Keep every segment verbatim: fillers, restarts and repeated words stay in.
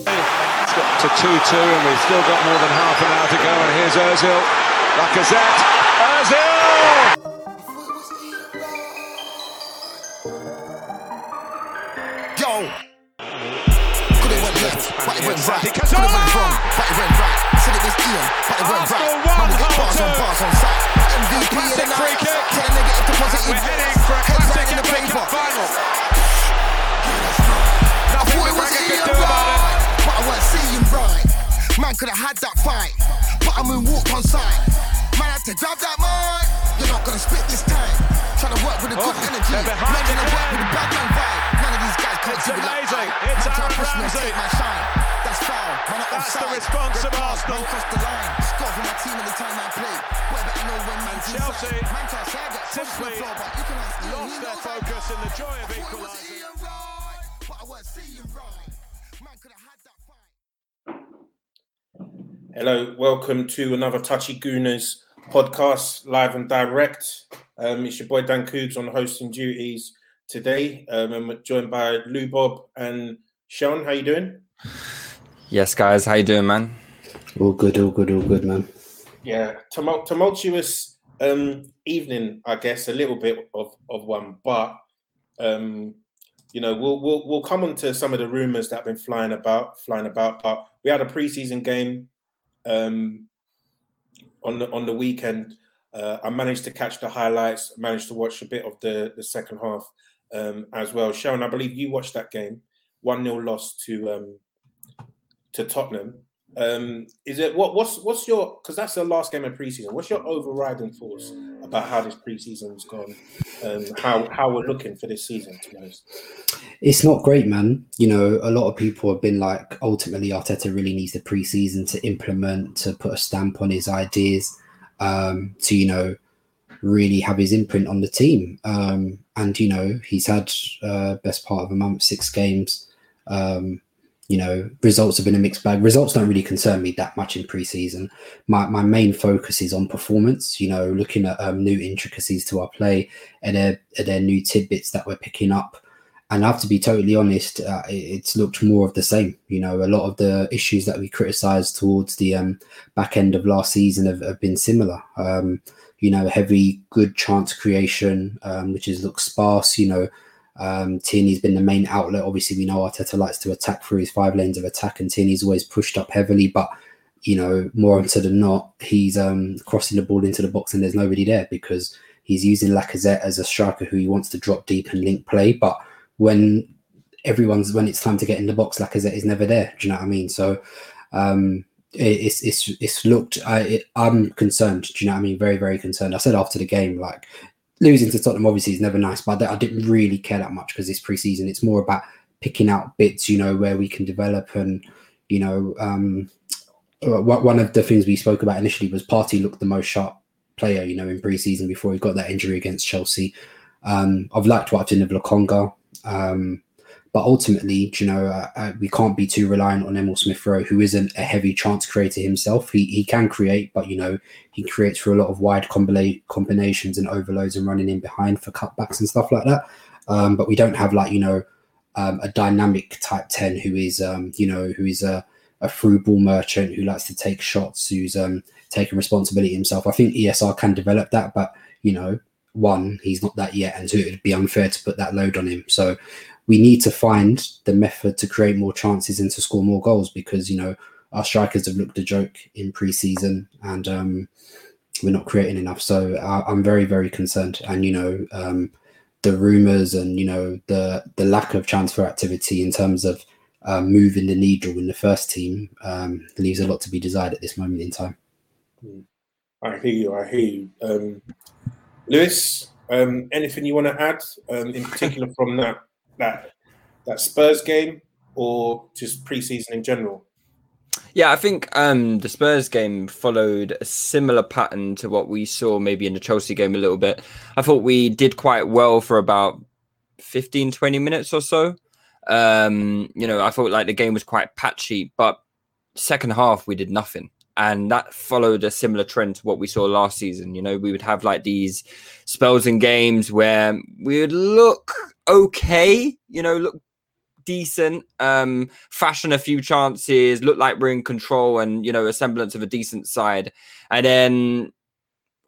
It's got to two two and we've still got more than half an hour to go, and here's Ozil, Lacazette, Ozil! Yo! Could it went left, but it went right. Could it went wrong, but it went right. Said it was Ian, but it went right. Now we get bars on bars on sight. M V P in the night, to the negative to positive. We're heading for a classic in the paper. I thought it was Ian, right? I weren't seeing right. Man could have had that fight, but I mean walked on sight. Man had to grab that mic. You're not gonna spit this time. Trying to work with a oh, good energy. Man trying to work with a bad man vibe. None of these guys can't do it like that. It's Aaron Ramsdale. Take my shine. That's foul. Man, that's outside. The response Red of Arsenal. Cross the line. Score for my team in the time I play. Where I know when man's Chelsea inside. Man can't say that. Simply the floor, but you can lost their focus in the joy of equalising. Right, but I weren't seeing right. Man could have had. Hello, welcome to another Touchy Gooners podcast, live and direct. Um, it's your boy Dan Coogs on hosting duties today. Um, and we're joined by Lou Bob and Sean. How you doing? Yes, guys. How you doing, man? All good, all good, all good, man. Yeah, tumult- tumultuous um, evening, I guess, a little bit of, of one. But, um, you know, we'll, we'll we'll come on to some of the rumours that have been flying about, flying about. But we had a pre-season game. Um, on the on the weekend, uh, I managed to catch the highlights. Managed to watch a bit of the, the second half um, as well. Sharon, I believe you watched that game, one nil loss to um, to Tottenham. Um, is it what what's what's your because that's the last game of preseason? What's your overriding thoughts about how this preseason's gone? Um, how how we're looking for this season? To be honest, it's not great, man. You know, a lot of people have been like, ultimately, Arteta really needs the preseason to implement, to put a stamp on his ideas, um, to you know, really have his imprint on the team. Um, and you know, he's had uh, best part of a month, six games. Um, You know, results have been a mixed bag. Results don't really concern me that much in pre-season. My my main focus is on performance, you know, looking at um, new intricacies to our play and their, their new tidbits that we're picking up. And I have to be totally honest, uh, it's looked more of the same. You know, a lot of the issues that we criticised towards the um, back end of last season have, have been similar. Um, you know, heavy, good chance creation, um, which has looked sparse, you know. Um, Tierney's been the main outlet. Obviously, we know Arteta likes to attack through his five lanes of attack, and Tierney's always pushed up heavily. But, you know, more often than not, he's um, crossing the ball into the box and there's nobody there because he's using Lacazette as a striker who he wants to drop deep and link play. But when everyone's when it's time to get in the box, Lacazette is never there. Do you know what I mean? So um, it, it's it's it's looked. I, it, I'm concerned. Do you know what I mean? Very very concerned. I said after the game, like. Losing to Tottenham obviously is never nice, but I didn't really care that much because this pre-season it's more about picking out bits, you know, where we can develop. And, you know, um, one of the things we spoke about initially was Partey looked the most sharp player, you know, in pre-season before he got that injury against Chelsea. Um, I've liked what I've done with Lokonga, um, but ultimately, you know, uh, uh, we can't be too reliant on Emile Smith Rowe, who isn't a heavy chance creator himself. He he can create, but, you know, he creates for a lot of wide combina- combinations and overloads and running in behind for cutbacks and stuff like that. Um, but we don't have, like, you know, um, a dynamic type ten who is, um, you know, who is a, a through ball merchant who likes to take shots, who's um, taking responsibility himself. I think E S R can develop that, but, you know, one, he's not that yet, and two, it'd be unfair to put that load on him. So we need to find the method to create more chances and to score more goals, because, you know, our strikers have looked a joke in pre-season, and um, we're not creating enough. So I, I'm very, very concerned. And, you know, um, the rumours and, you know, the, the lack of transfer activity in terms of uh, moving the needle in the first team um, leaves a lot to be desired at this moment in time. I hear you. I hear you. Um, Lewis, um, anything you want to add um, in particular from that, that, that Spurs game, or just pre-season in general? Yeah, I think um, the Spurs game followed a similar pattern to what we saw maybe in the Chelsea game a little bit. I thought we did quite well for about fifteen, twenty minutes or so. Um, you know, I thought like the game was quite patchy, but second half we did nothing. And that followed a similar trend to what we saw last season. You know, we would have like these spells in games where we would look okay, you know, look decent, um, fashion a few chances, look like we're in control and, you know, a semblance of a decent side. And then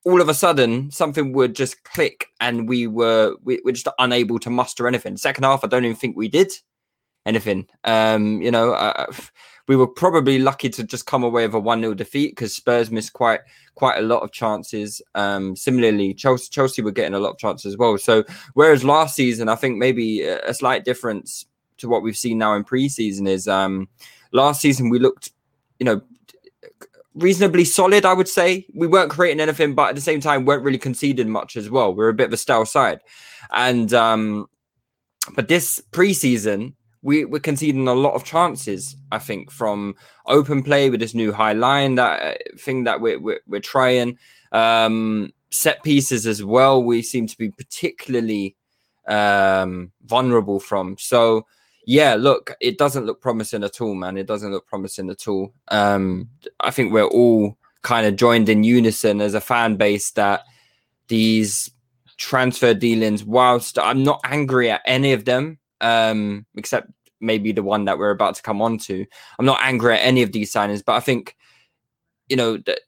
all of a sudden, something would just click and we were, we were just unable to muster anything. Second half, I don't even think we did anything. Um, you know, I, we were probably lucky to just come away with a one nil defeat, because Spurs missed quite quite a lot of chances. Um, similarly, Chelsea, Chelsea were getting a lot of chances as well. So whereas last season, I think maybe a slight difference to what we've seen now in pre-season is um, last season we looked, you know, reasonably solid, I would say. We weren't creating anything, but at the same time, weren't really conceding much as well. We're a bit of a stale side. And um, but this pre-season, we we're conceding a lot of chances, I think, from open play with this new high line, that uh, thing that we're, we're, we're trying. Um, set pieces as well, we seem to be particularly um, vulnerable from. So, yeah, look, it doesn't look promising at all, man. It doesn't look promising at all. Um, I think we're all kind of joined in unison as a fan base that these transfer dealings, whilst I'm not angry at any of them, Um, except maybe the one that we're about to come on to. I'm not angry at any of these signings, but I think, you know, the,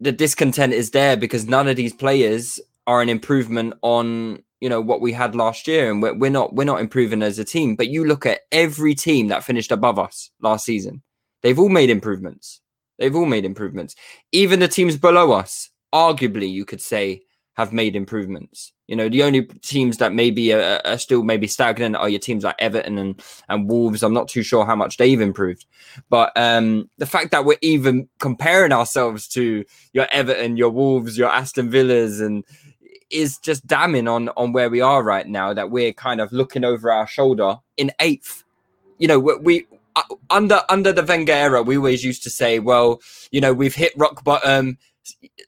the discontent is there because none of these players are an improvement on, you know, what we had last year, and we're, we're not we're not improving as a team. But you look at every team that finished above us last season; they've all made improvements. They've all made improvements. Even the teams below us, arguably, you could say, have made improvements. You know, the only teams that maybe are, are still maybe stagnant are your teams like Everton and, and Wolves. I'm not too sure how much they've improved. But um, the fact that we're even comparing ourselves to your Everton, your Wolves, your Aston Villas, and is just damning on, on where we are right now, that we're kind of looking over our shoulder in eighth. You know, we... we uh, under, under the Wenger era, we always used to say, well, you know, we've hit rock bottom.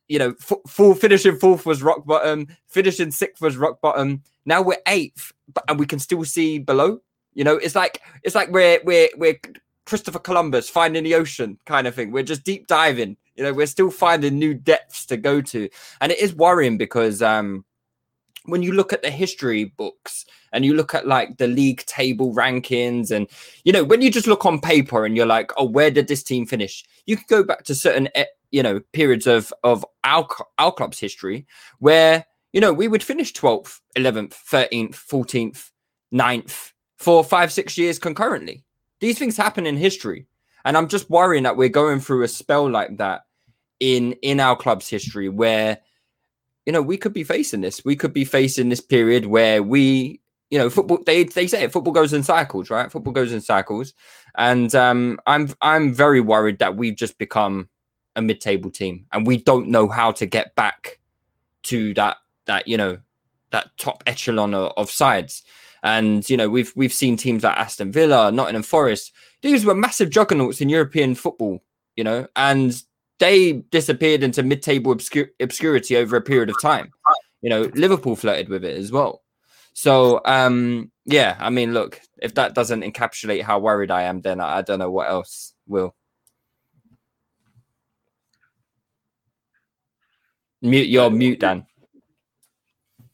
You know, f- full, finishing fourth was rock bottom, finishing sixth was rock bottom. Now we're eighth, but, and we can still see below. You know, it's like it's like we're we're we're Christopher Columbus finding the ocean kind of thing. We're just deep diving. You know, we're still finding new depths to go to, and it is worrying because um, when you look at the history books and you look at like the league table rankings, and you know, when you just look on paper and you're like, oh, where did this team finish? You could go back to certain. E- you know, periods of, of our, our club's history where, you know, we would finish twelfth, eleventh, thirteenth, fourteenth, ninth for five, six years concurrently. These things happen in history. And I'm just worrying that we're going through a spell like that in, in our club's history where, you know, we could be facing this. We could be facing this period where we, you know, football, they, they say it, football goes in cycles, right? Football goes in cycles. And um, I'm, I'm very worried that we've just become a mid-table team, and we don't know how to get back to that that you know that top echelon of, of sides. And you know, we've we've seen teams like Aston Villa, Nottingham Forest. These were massive juggernauts in European football, you know, and they disappeared into mid-table obscur- obscurity over a period of time. You know, Liverpool flirted with it as well. So um, yeah, I mean, look, if that doesn't encapsulate how worried I am, then I, I don't know what else will. Mute, you're mute, Dan.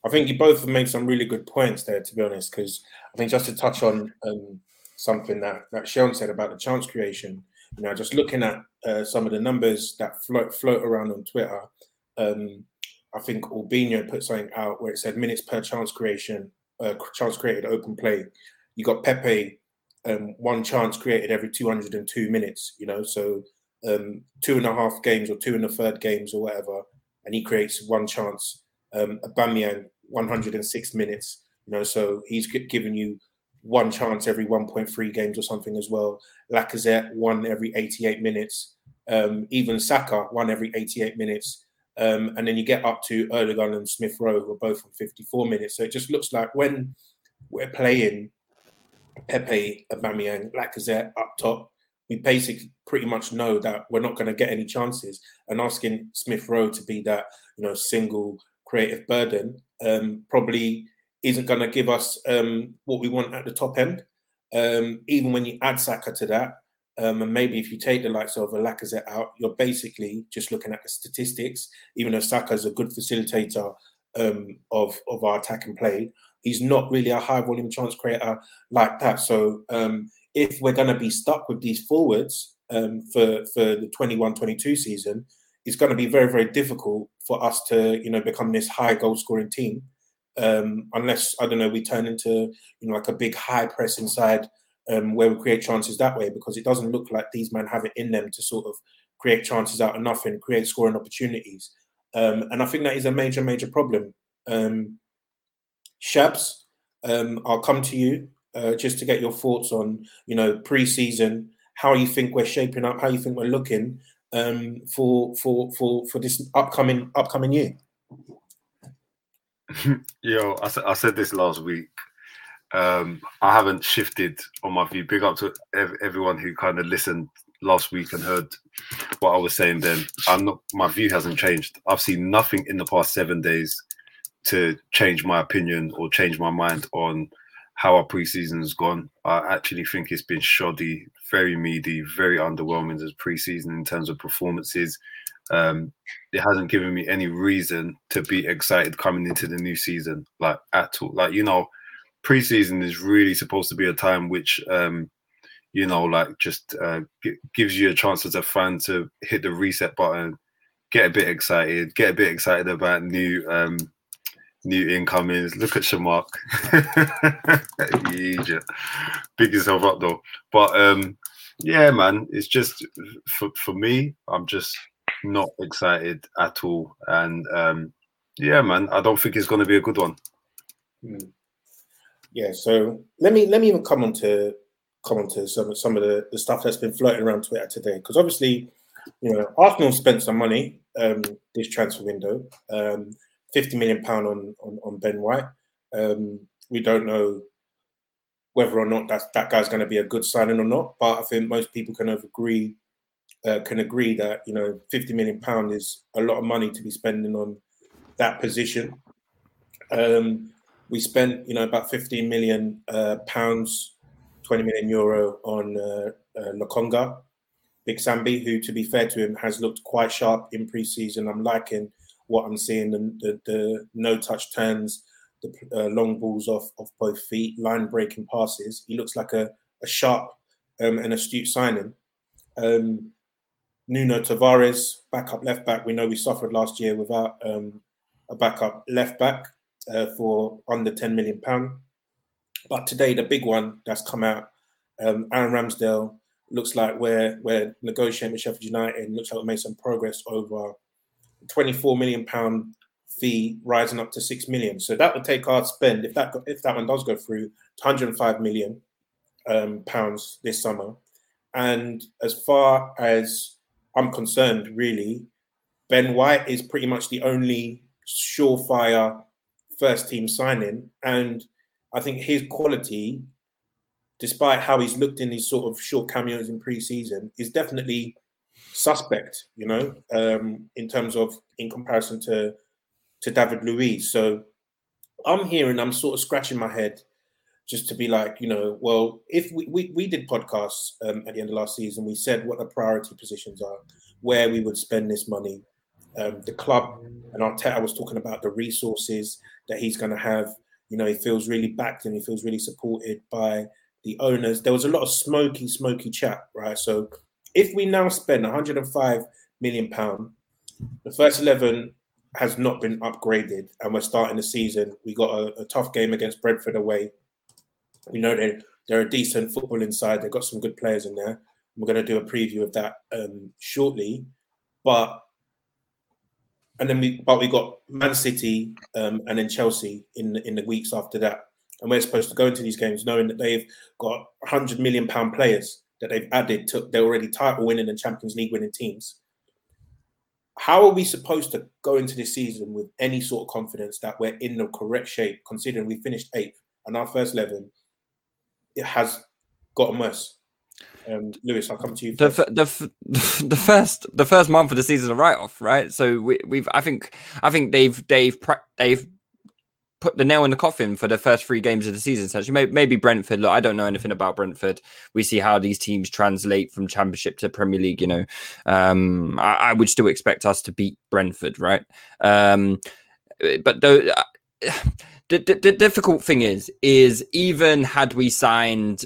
I think you both have made some really good points there, to be honest, because I think just to touch on um, something that, that Sean said about the chance creation, you know, just looking at uh, some of the numbers that float, float around on Twitter, um, I think Albino put something out where it said minutes per chance creation, uh, chance created open play. you got Pepe, um, one chance created every two hundred two minutes, you know, so um, two and a half games or two and a third games or whatever, and he creates one chance. Um, Aubameyang, one hundred six minutes, you know, so he's given you one chance every one point three games or something as well. Lacazette, one every eighty-eight minutes. Um, even Saka, one every eighty-eight minutes. Um, and then you get up to Erdogan and Smith Rowe, who are both on fifty-four minutes. So it just looks like when we're playing Pepe, Aubameyang, Lacazette up top, we basically pretty much know that we're not going to get any chances. And asking Smith Rowe to be that, you know, single creative burden um, probably isn't going to give us um, what we want at the top end. Um, even when you add Saka to that, Um, and maybe if you take the likes of a Lacazette out, you're basically just looking at the statistics. Even though Saka is a good facilitator um, of, of our attack and play, he's not really a high volume chance creator like that. So um, if we're going to be stuck with these forwards um, for, for the twenty-one twenty-two season, it's going to be very, very difficult for us to, you know, become this high goal scoring team. Um, unless, I don't know, we turn into, you know, like a big high press inside Um, where we create chances that way, because it doesn't look like these men have it in them to sort of create chances out of nothing, create scoring opportunities. Um, and I think that is a major, major problem. Um, Shabs, um, I'll come to you uh, just to get your thoughts on, you know, pre-season, how you think we're shaping up, how you think we're looking um, for for for for this upcoming upcoming year. Yo, I, I said this last week. Um, I haven't shifted on my view. Big up to ev- everyone who kind of listened last week and heard what I was saying then. I'm not, my view hasn't changed. I've seen nothing in the past seven days to change my opinion or change my mind on how our pre-season's gone. I actually think it's been shoddy, very meaty, very underwhelming as pre-season in terms of performances. Um, it hasn't given me any reason to be excited coming into the new season, like at all. Like, you know, pre-season is really supposed to be a time which, um, you know, like just uh, g- gives you a chance as a fan to hit the reset button, get a bit excited, get a bit excited about new um, new incomings. Look at Shamark. Big yourself up, though. But, um, yeah, man, it's just, for, for me, I'm just not excited at all. And, um, yeah, man, I don't think it's going to be a good one. Mm. Yeah, so let me let me even come on to come on to some some of the, the stuff that's been floating around Twitter today, because obviously, you know, Arsenal spent some money um, this transfer window, um, fifty million pounds on, on on Ben White. Um, we don't know whether or not that that guy's going to be a good signing or not, but I think most people can agree uh, can agree that, you know, fifty million pounds is a lot of money to be spending on that position. Um, We spent, you know, about fifteen million uh, pounds, twenty million euro on uh, uh, Lokonga, Big Sambi, who, to be fair to him, has looked quite sharp in pre-season. I'm liking what I'm seeing, the, the, the no-touch turns, the uh, long balls off, off both feet, line-breaking passes. He looks like a, a sharp um, and astute signing. Um, Nuno Tavares, backup left-back. We know we suffered last year without um, a backup left-back. Uh, for under ten million pounds. But today, the big one that's come out, um, Aaron Ramsdale, looks like we're, we're negotiating with Sheffield United, and looks like we made some progress over twenty-four million pounds fee, rising up to six million pounds. So that would take our spend, if that if that one does go through, one hundred five million pounds um, pounds this summer. And as far as I'm concerned, really, Ben White is pretty much the only surefire first team signing, and I think his quality, despite how he's looked in these sort of short cameos in pre-season, is definitely suspect, you know, um, in terms of in comparison to to David Luiz. So I'm here and I'm sort of scratching my head just to be like, you know, well, if we, we, we did podcasts um, at the end of last season, we said what the priority positions are, where we would spend this money. Um, the club, and Arteta was talking about the resources that he's going to have. You know, he feels really backed and he feels really supported by the owners. There was a lot of smoky, smoky chat, right? So if we now spend one hundred five million pounds, the first eleven has not been upgraded and we're starting the season. We got a, a tough game against Brentford away. You know, they, they're a decent footballing side. They've got some good players in there. We're going to do a preview of that um, shortly. But and then we but we got Man City um, and then Chelsea in, in the weeks after that. And we're supposed to go into these games knowing that they've got one hundred million pounds players that they've added to they're already title-winning and Champions League-winning teams. How are we supposed to go into this season with any sort of confidence that we're in the correct shape, considering we finished eighth and our first eleven, it has gotten worse? Um, Lewis, I'll come to you. The, f- the, f- the first, the first month of the season is a write-off, right? So we, we've, I think, I think they've, they've, they've put the nail in the coffin for the first three games of the season. So actually, maybe, maybe Brentford. Look, I don't know anything about Brentford. We see how these teams translate from Championship to Premier League. You know, um, I, I would still expect us to beat Brentford, right? Um, but though, uh, the, the, the difficult thing is, is even had we signed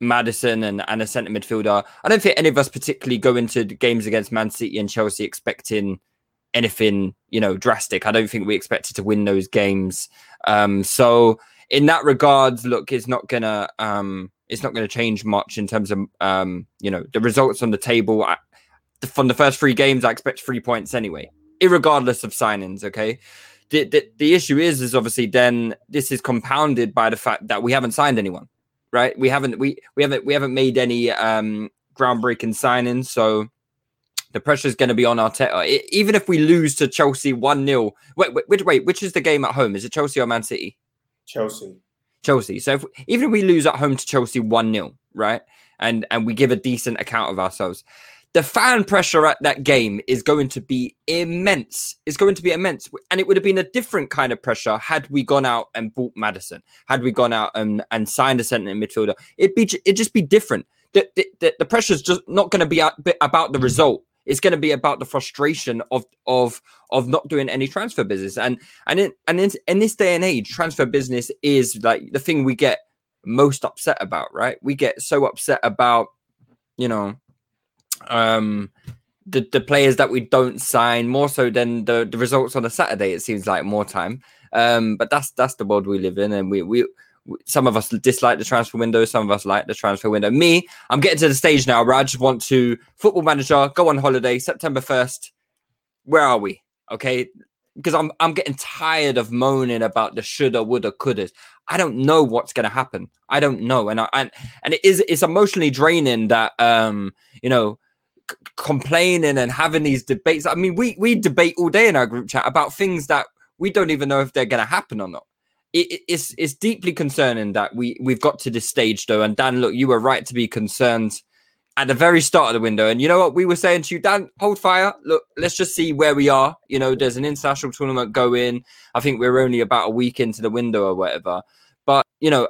Maddison and, and a centre midfielder, I don't think any of us particularly go into the games against Man City and Chelsea expecting anything, you know, drastic. I don't think we expected to win those games. Um, so in that regard, look, it's not gonna um, it's not gonna change much in terms of um, you know, the results on the table. I, from the first three games, I expect three points anyway, irregardless of signings. Okay. The, the the issue is is obviously then this is compounded by the fact that we haven't signed anyone. Right, we haven't we we haven't we haven't made any um, groundbreaking signings, so the pressure is going to be on Arteta. It, even if we lose to Chelsea one nil, wait, wait, wait, which is the game at home? Is it Chelsea or Man City? Chelsea, Chelsea. So if, even if we lose at home to Chelsea one nil, right, and and we give a decent account of ourselves, the fan pressure at that game is going to be immense. It's going to be immense, and it would have been a different kind of pressure had we gone out and bought Maddison, had we gone out and, and signed a centre midfielder. It'd be it'd just be different. The the, the pressure is just not going to be about the result. It's going to be about the frustration of of of not doing any transfer business. And and in, and in, in this day and age, transfer business is like the thing we get most upset about. Right? We get so upset about, you know, um the, the players that we don't sign more so than the, the results on a Saturday, it seems like more time. Um but that's that's the world we live in, and we we some of us dislike the transfer window, some of us like the transfer window. Me, I'm getting to the stage now where I just want to Football Manager, go on holiday, September first. Where are we? Okay. Because I'm I'm getting tired of moaning about the shoulda, woulda, couldas. I don't know what's going to happen. I don't know, and I and, and it is it's emotionally draining that um you know c- complaining and having these debates. I mean, we we debate all day in our group chat about things that we don't even know if they're going to happen or not. It, it's it's deeply concerning that we we've got to this stage though. And Dan, look, you were right to be concerned at the very start of the window. And you know what we were saying to you, Dan, hold fire. Look, let's just see where we are. You know, there's an international tournament going. I think we're only about a week into the window or whatever. But, you know,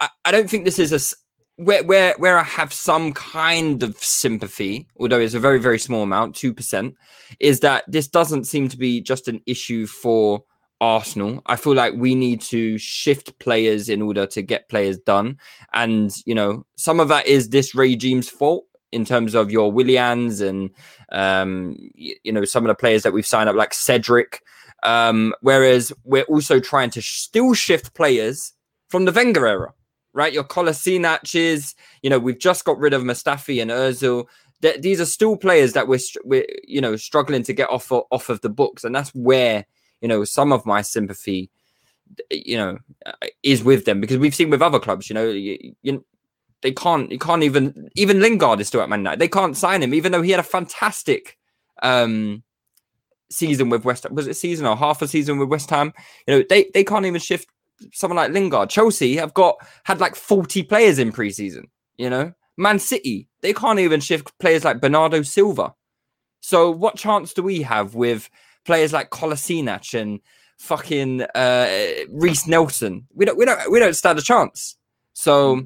I, I don't think this is a where, where, where I have some kind of sympathy, although it's a very, very small amount, two percent, is that this doesn't seem to be just an issue for Arsenal. I feel like we need to shift players in order to get players done. And, you know, some of that is this regime's fault in terms of your Willians and, um, you, you know, some of the players that we've signed up like Cedric. Um, whereas we're also trying to sh- still shift players from the Wenger era, right? Your Kolasinacs, you know, we've just got rid of Mustafi and Ozil. Th- these are still players that we're, we're, you know, struggling to get off of, off of the books. And that's where, you know, some of my sympathy, you know, is with them, because we've seen with other clubs, you know, you, you, they can't, you can't even, even Lingard is still at Man United. They can't sign him, even though he had a fantastic um, season with West Ham. Was it a season or half a season with West Ham? You know, they, they can't even shift someone like Lingard. Chelsea have got, had like forty players in preseason, you know. Man City, they can't even shift players like Bernardo Silva. So what chance do we have with players like Kolasinac and fucking uh, Reece Nelson? We don't, we don't, we don't stand a chance. So,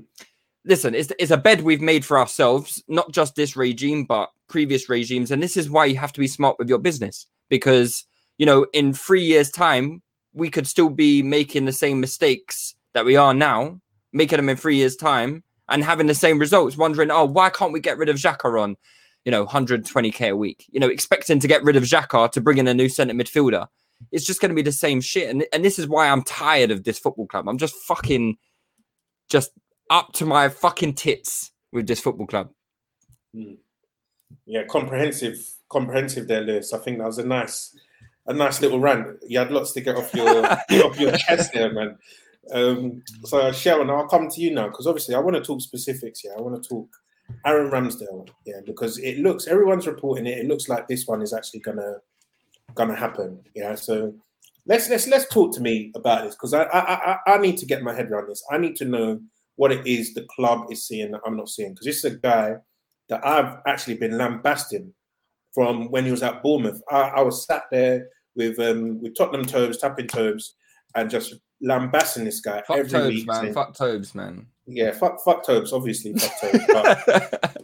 listen, it's it's a bed we've made for ourselves, not just this regime, but previous regimes. And this is why you have to be smart with your business, because you know, in three years' time, we could still be making the same mistakes that we are now, making them in three years' time, and having the same results. Wondering, oh, why can't we get rid of Xhaka on, you know, one hundred twenty k a week, you know, expecting to get rid of Xhaka to bring in a new centre midfielder. It's just going to be the same shit. And and this is why I'm tired of this football club. I'm just fucking just up to my fucking tits with this football club. Yeah, comprehensive, comprehensive there, Lewis. I think that was a nice, a nice little rant. You had lots to get off your get off your chest there, man. Um, so Sharon, I'll come to you now because obviously I want to talk specifics. Yeah, I want to talk Aaron Ramsdale. Yeah, because it looks everyone's reporting it. It looks like this one is actually gonna gonna happen. Yeah, so let's let's let's talk to me about this because I, I I I need to get my head around this. I need to know what it is the club is seeing that I'm not seeing because this is a guy that I've actually been lambasting from when he was at Bournemouth. I, I was sat there with um, with Tottenham Tobes, tapping Tobes, and just lambasting this guy fuck every Tobes, week. Man. Saying, fuck Tobes, man. Yeah, fuck, fuck Tobes, obviously. Fuck Tobes, but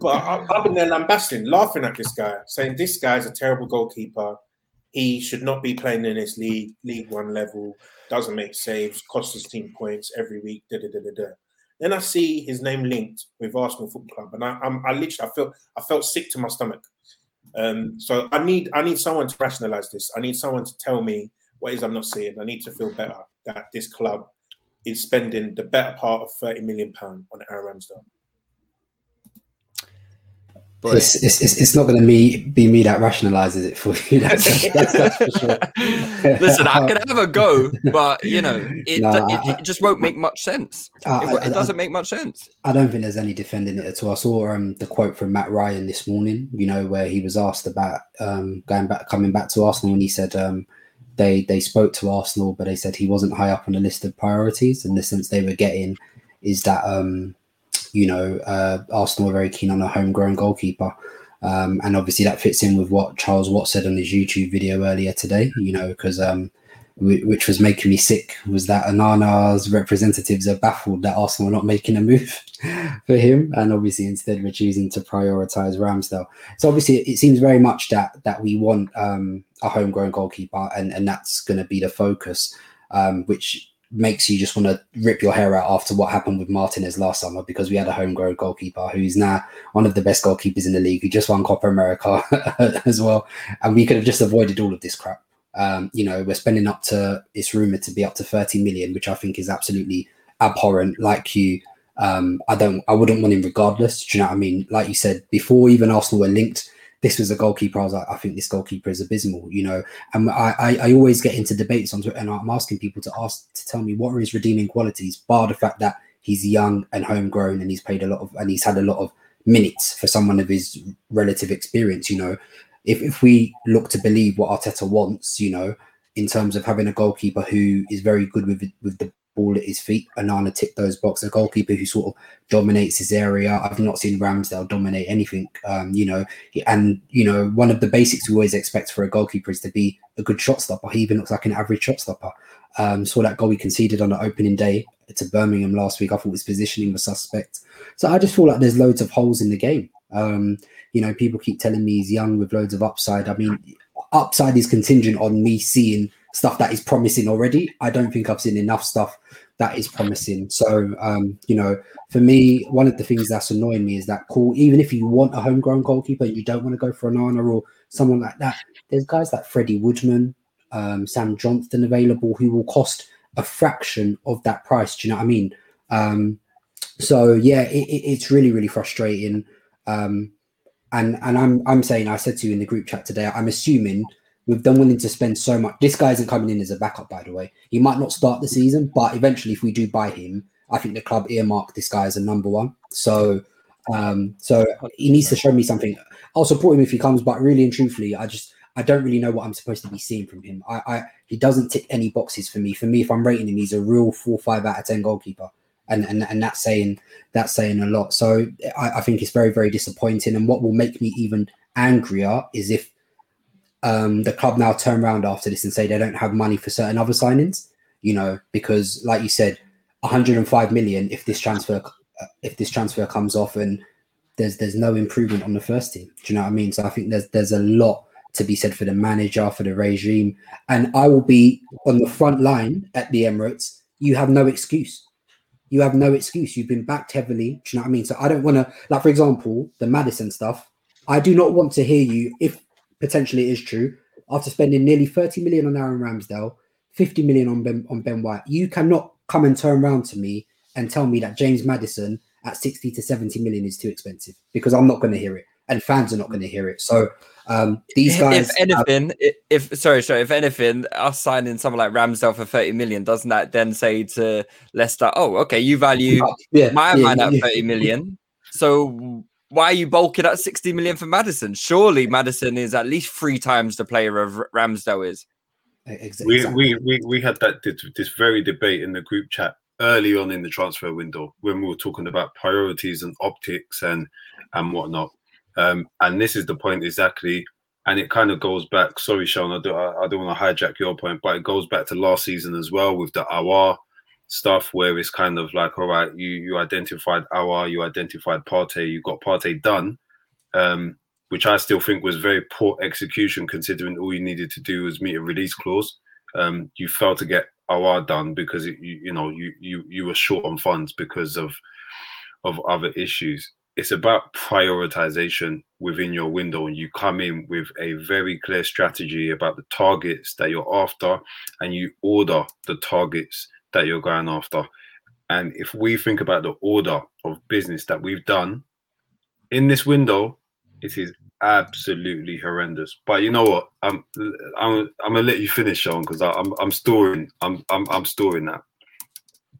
but I, I've been there lambasting, laughing at this guy, saying this guy's a terrible goalkeeper. He should not be playing in this league, League One level, doesn't make saves, costs his team points every week, da da da da da. Then I see his name linked with Arsenal Football Club, and I, I'm, I literally, I felt, I felt sick to my stomach. Um, so I need, I need someone to rationalise this. I need someone to tell me what is I'm not seeing. I need to feel better that this club is spending the better part of thirty million pounds on Aaron Ramsdale. But it's, it's, it's, it's not going to be, be me that rationalises it for you. That's, that's, that's for sure. Listen, I could have a go, but, you know, it, no, it, I, it just won't make much sense. I, it, I, it doesn't I, make much sense. I don't think there's any defending it at all. I saw um, the quote from Matt Ryan this morning, you know, where he was asked about um, going back, coming back to Arsenal, and he said um, they, they spoke to Arsenal, but they said he wasn't high up on the list of priorities. And the sense they were getting is that... Um, You know, uh, Arsenal are very keen on a homegrown goalkeeper. Um, and obviously that fits in with what Charles Watt said on his YouTube video earlier today, you know, because um, w- which was making me sick, was that Onana's representatives are baffled that Arsenal are not making a move for him. And obviously instead we're choosing to prioritise Ramsdale. So obviously it seems very much that that we want um, a homegrown goalkeeper and, and that's going to be the focus, um, which... makes you just want to rip your hair out after what happened with Martinez last summer, because we had a homegrown goalkeeper who's now one of the best goalkeepers in the league, who just won Copa America as well. And we could have just avoided all of this crap. Um, you know, we're spending up to, it's rumoured to be up to thirty million, which I think is absolutely abhorrent. Like you, um, I don't, I wouldn't want him regardless. Do you know what I mean? Like you said, before even Arsenal were linked, this was a goalkeeper. I was like, I think this goalkeeper is abysmal, you know. And I, I, I always get into debates on Twitter, and I'm asking people to ask to tell me what are his redeeming qualities, bar the fact that he's young and homegrown, and he's played a lot of, and he's had a lot of minutes for someone of his relative experience, you know. If if we look to believe what Arteta wants, you know, in terms of having a goalkeeper who is very good with with the ball at his feet, Onana ticked those boxes, a goalkeeper who sort of dominates his area. I've not seen Ramsdale dominate anything, um, you know, and, you know, one of the basics we always expect for a goalkeeper is to be a good shot stopper. He even looks like an average shot stopper. Um, saw that goal we conceded on the opening day to Birmingham last week. I thought his positioning was suspect. So I just feel like there's loads of holes in the game. Um, you know, people keep telling me he's young with loads of upside. I mean, upside is contingent on me seeing stuff that is promising already. I don't think I've seen enough stuff that is promising. So, um, you know, for me, one of the things that's annoying me is that call, even if you want a homegrown goalkeeper, you don't want to go for Onana or someone like that. There's guys like Freddie Woodman, um, Sam Johnston available who will cost a fraction of that price. Do you know what I mean? Um, so, yeah, it, it, it's really, really frustrating. Um, and and I'm, I'm saying, I said to you in the group chat today, I'm assuming... we've done willing to spend so much. This guy isn't coming in as a backup, by the way. He might not start the season, but eventually, if we do buy him, I think the club earmarked this guy as a number one. So, um, so he needs to show me something. I'll support him if he comes, but really and truthfully, I just I don't really know what I'm supposed to be seeing from him. I, I he doesn't tick any boxes for me. For me, if I'm rating him, he's a real four, five out of ten goalkeeper, and and and that's saying that's saying a lot. So I, I think it's very, very disappointing. And what will make me even angrier is if. Um, the club now turn around after this and say they don't have money for certain other signings, you know, because like you said, one hundred five million. If this transfer, if this transfer comes off and there's there's no improvement on the first team, do you know what I mean? So I think there's there's a lot to be said for the manager, for the regime, and I will be on the front line at the Emirates. You have no excuse. You have no excuse. You've been backed heavily. Do you know what I mean? So I don't want to, like for example, the Maddison stuff. I do not want to hear you if. Potentially, it is true. After spending nearly thirty million on Aaron Ramsdale, fifty million on Ben on Ben White, you cannot come and turn around to me and tell me that James Maddison at sixty to seventy million is too expensive, because I'm not going to hear it and fans are not going to hear it. So um, these guys... If anything, have... if, if sorry, sorry, if anything, us signing someone like Ramsdale for thirty million, doesn't that then say to Leicester, oh, okay, you value oh, yeah, my yeah, man yeah, at yeah. thirty million, so... Why are you bulking at sixty million for Maddison? Surely Maddison is at least three times the player of Ramsdale is. Exactly. We, we we we had that this very debate in the group chat early on in the transfer window when we were talking about priorities and optics and and whatnot. Um, and this is the point exactly. And it kind of goes back. Sorry, Sean, I don't I don't want to hijack your point, but it goes back to last season as well with the Aouar stuff, where it's kind of like, all right, you you identified Aouar, you identified Partey, you got Partey done, um, which I still think was very poor execution considering all you needed to do was meet a release clause. Um, you failed to get Aouar done because it, you, you know you you you were short on funds because of of other issues. It's about prioritization within your window, and you come in with a very clear strategy about the targets that you're after, and you order the targets that you're going after. And if we think about the order of business that we've done in this window, it is absolutely horrendous. But you know what? I'm I'm, I'm gonna let you finish, Sean, because I'm I'm storing I'm I'm I'm storing that.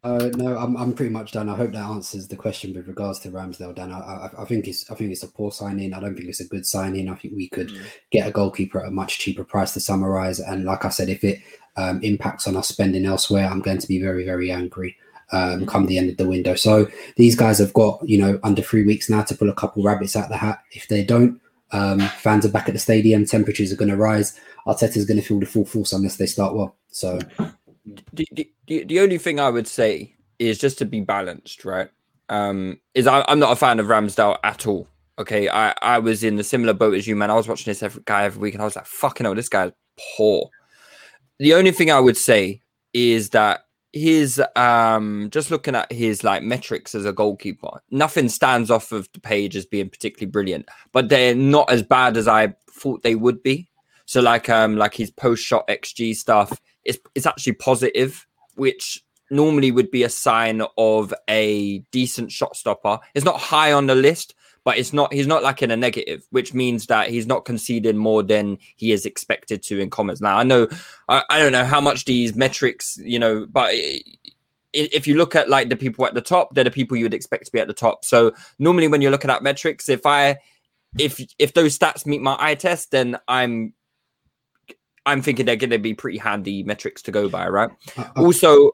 Uh, no, I'm I'm pretty much done. I hope that answers the question with regards to Ramsdale, Dan. I, I, I think it's I think it's a poor signing. I don't think it's a good signing. I think we could mm. get a goalkeeper at a much cheaper price to summarise. And like I said, if it um, impacts on us spending elsewhere, I'm going to be very, very angry um, come the end of the window. So these guys have got, you know, under three weeks now to pull a couple rabbits out of the hat. If they don't, um, fans are back at the stadium. Temperatures are going to rise. Arteta's going to feel the full force unless they start well. So... The, the, the only thing I would say is just to be balanced, right? Um, is I, I'm not a fan of Ramsdale at all. Okay, I, I was in a similar boat as you, man. I was watching this every, guy every week and I was like, fucking hell, this guy's poor. The only thing I would say is that his, um, just looking at his like metrics as a goalkeeper, nothing stands off of the page as being particularly brilliant, but they're not as bad as I thought they would be. So like, um, like his post-shot X G stuff, It's it's actually positive, which normally would be a sign of a decent shot stopper. It's not high on the list, but it's not he's not like in a negative, which means that he's not conceding more than he is expected to in comments. Now, I know, I, I don't know how much these metrics, you know, but it, if you look at like the people at the top, they're the people you would expect to be at the top. So normally when you're looking at metrics, if I if if those stats meet my eye test, then I'm I'm thinking they're going to be pretty handy metrics to go by, right? Uh, also,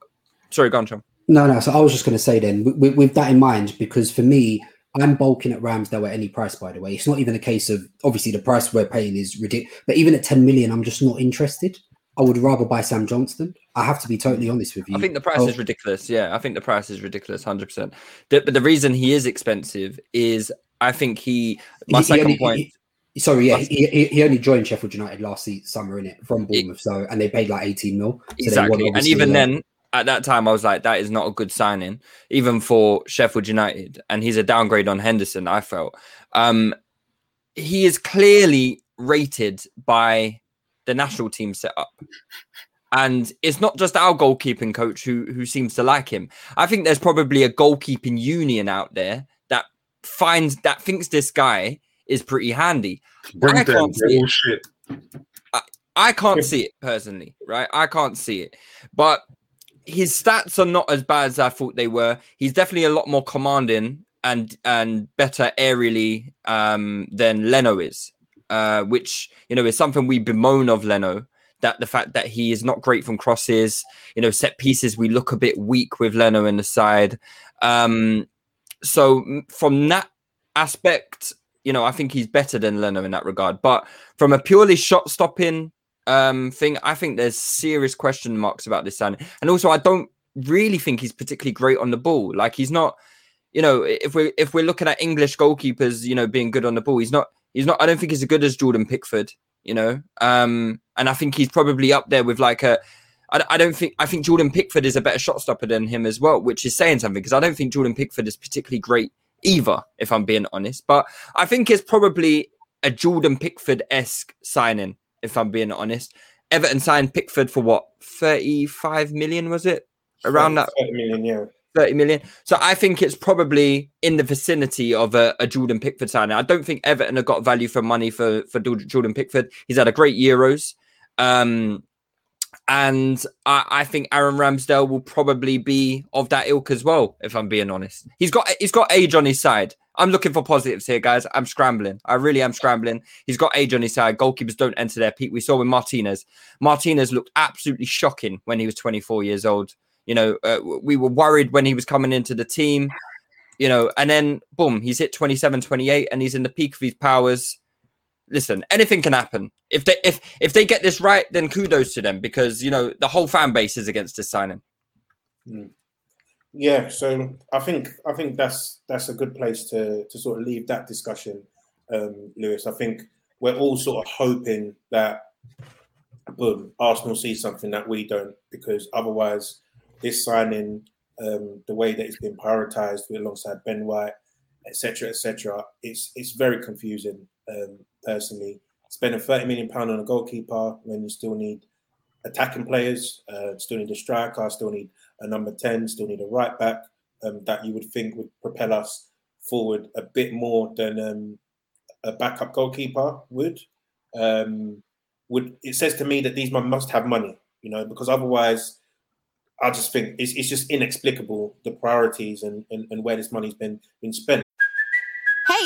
sorry, go on, Sean. No, no. So I was just going to say then, with, with that in mind, because for me, I'm bulking at Ramsdale at any price, by the way. It's not even a case of, obviously, the price we're paying is ridiculous. But even at ten million, I'm just not interested. I would rather buy Sam Johnston. I have to be totally honest with you. I think the price oh. is ridiculous. Yeah, I think the price is ridiculous, one hundred percent. The, but the reason he is expensive is I think he... My he, second he only, point... He, Sorry, yeah, he, he only joined Sheffield United last summer, innit, from Bournemouth, so and they paid like eighteen mil. So exactly, and even uh, then, at that time, I was like, that is not a good signing, even for Sheffield United, and he's a downgrade on Henderson, I felt. Um, he is clearly rated by the national team setup, and it's not just our goalkeeping coach who who seems to like him. I think there's probably a goalkeeping union out there that finds that thinks this guy is pretty handy. Bring I can't see it. Shit. I, I can't see it personally, right? I can't see it. But his stats are not as bad as I thought they were. He's definitely a lot more commanding and and better aerially um, than Leno is, uh, which you know is something we bemoan of Leno. That the fact that he is not great from crosses, you know, set pieces, we look a bit weak with Leno in the side. Um, so from that aspect, you know, I think he's better than Leno in that regard. But from a purely shot-stopping um, thing, I think there's serious question marks about this signing. And also, I don't really think he's particularly great on the ball. Like, he's not, you know, if we're, if we're looking at English goalkeepers, you know, being good on the ball, he's not, he's not, I don't think he's as good as Jordan Pickford, you know. Um, and I think he's probably up there with like a, I, I don't think, I think Jordan Pickford is a better shot-stopper than him as well, which is saying something, because I don't think Jordan Pickford is particularly great either, if I'm being honest. But I think it's probably a Jordan Pickford-esque signing, if I'm being honest. Everton signed Pickford for what? thirty-five million, was it? Around that? thirty million, yeah. thirty million. So I think it's probably in the vicinity of a, a Jordan Pickford signing. I don't think Everton have got value for money for, for Jordan Pickford. He's had a great Euros. Um, and I, I think Aaron Ramsdale will probably be of that ilk as well, if I'm being honest. He's got he's got age on his side. I'm looking for positives here, guys. I'm scrambling. I really am scrambling. He's got age on his side. Goalkeepers don't enter their peak. We saw with Martinez. Martinez looked absolutely shocking when he was twenty-four years old. You know, uh, we were worried when he was coming into the team, you know, and then boom, he's hit twenty-seven, twenty-eight and he's in the peak of his powers. Listen, anything can happen. If they if if they get this right, then kudos to them, because, you know, the whole fan base is against this signing. Mm. Yeah, so I think I think that's that's a good place to to sort of leave that discussion, um, Lewis. I think we're all sort of hoping that, boom, Arsenal see something that we don't, because otherwise this signing, um, the way that it's been prioritised alongside Ben White, et cetera, et cetera, it's it's very confusing, um, personally. Spending thirty million pounds on a goalkeeper when you still need attacking players, uh, still need a striker, still need a number ten, still need a right back, um, that you would think would propel us forward a bit more than um, a backup goalkeeper would. Um, would it says to me that these men must have money, you know, because otherwise I just think it's it's just inexplicable, the priorities and, and, and where this money's been been spent. Hey,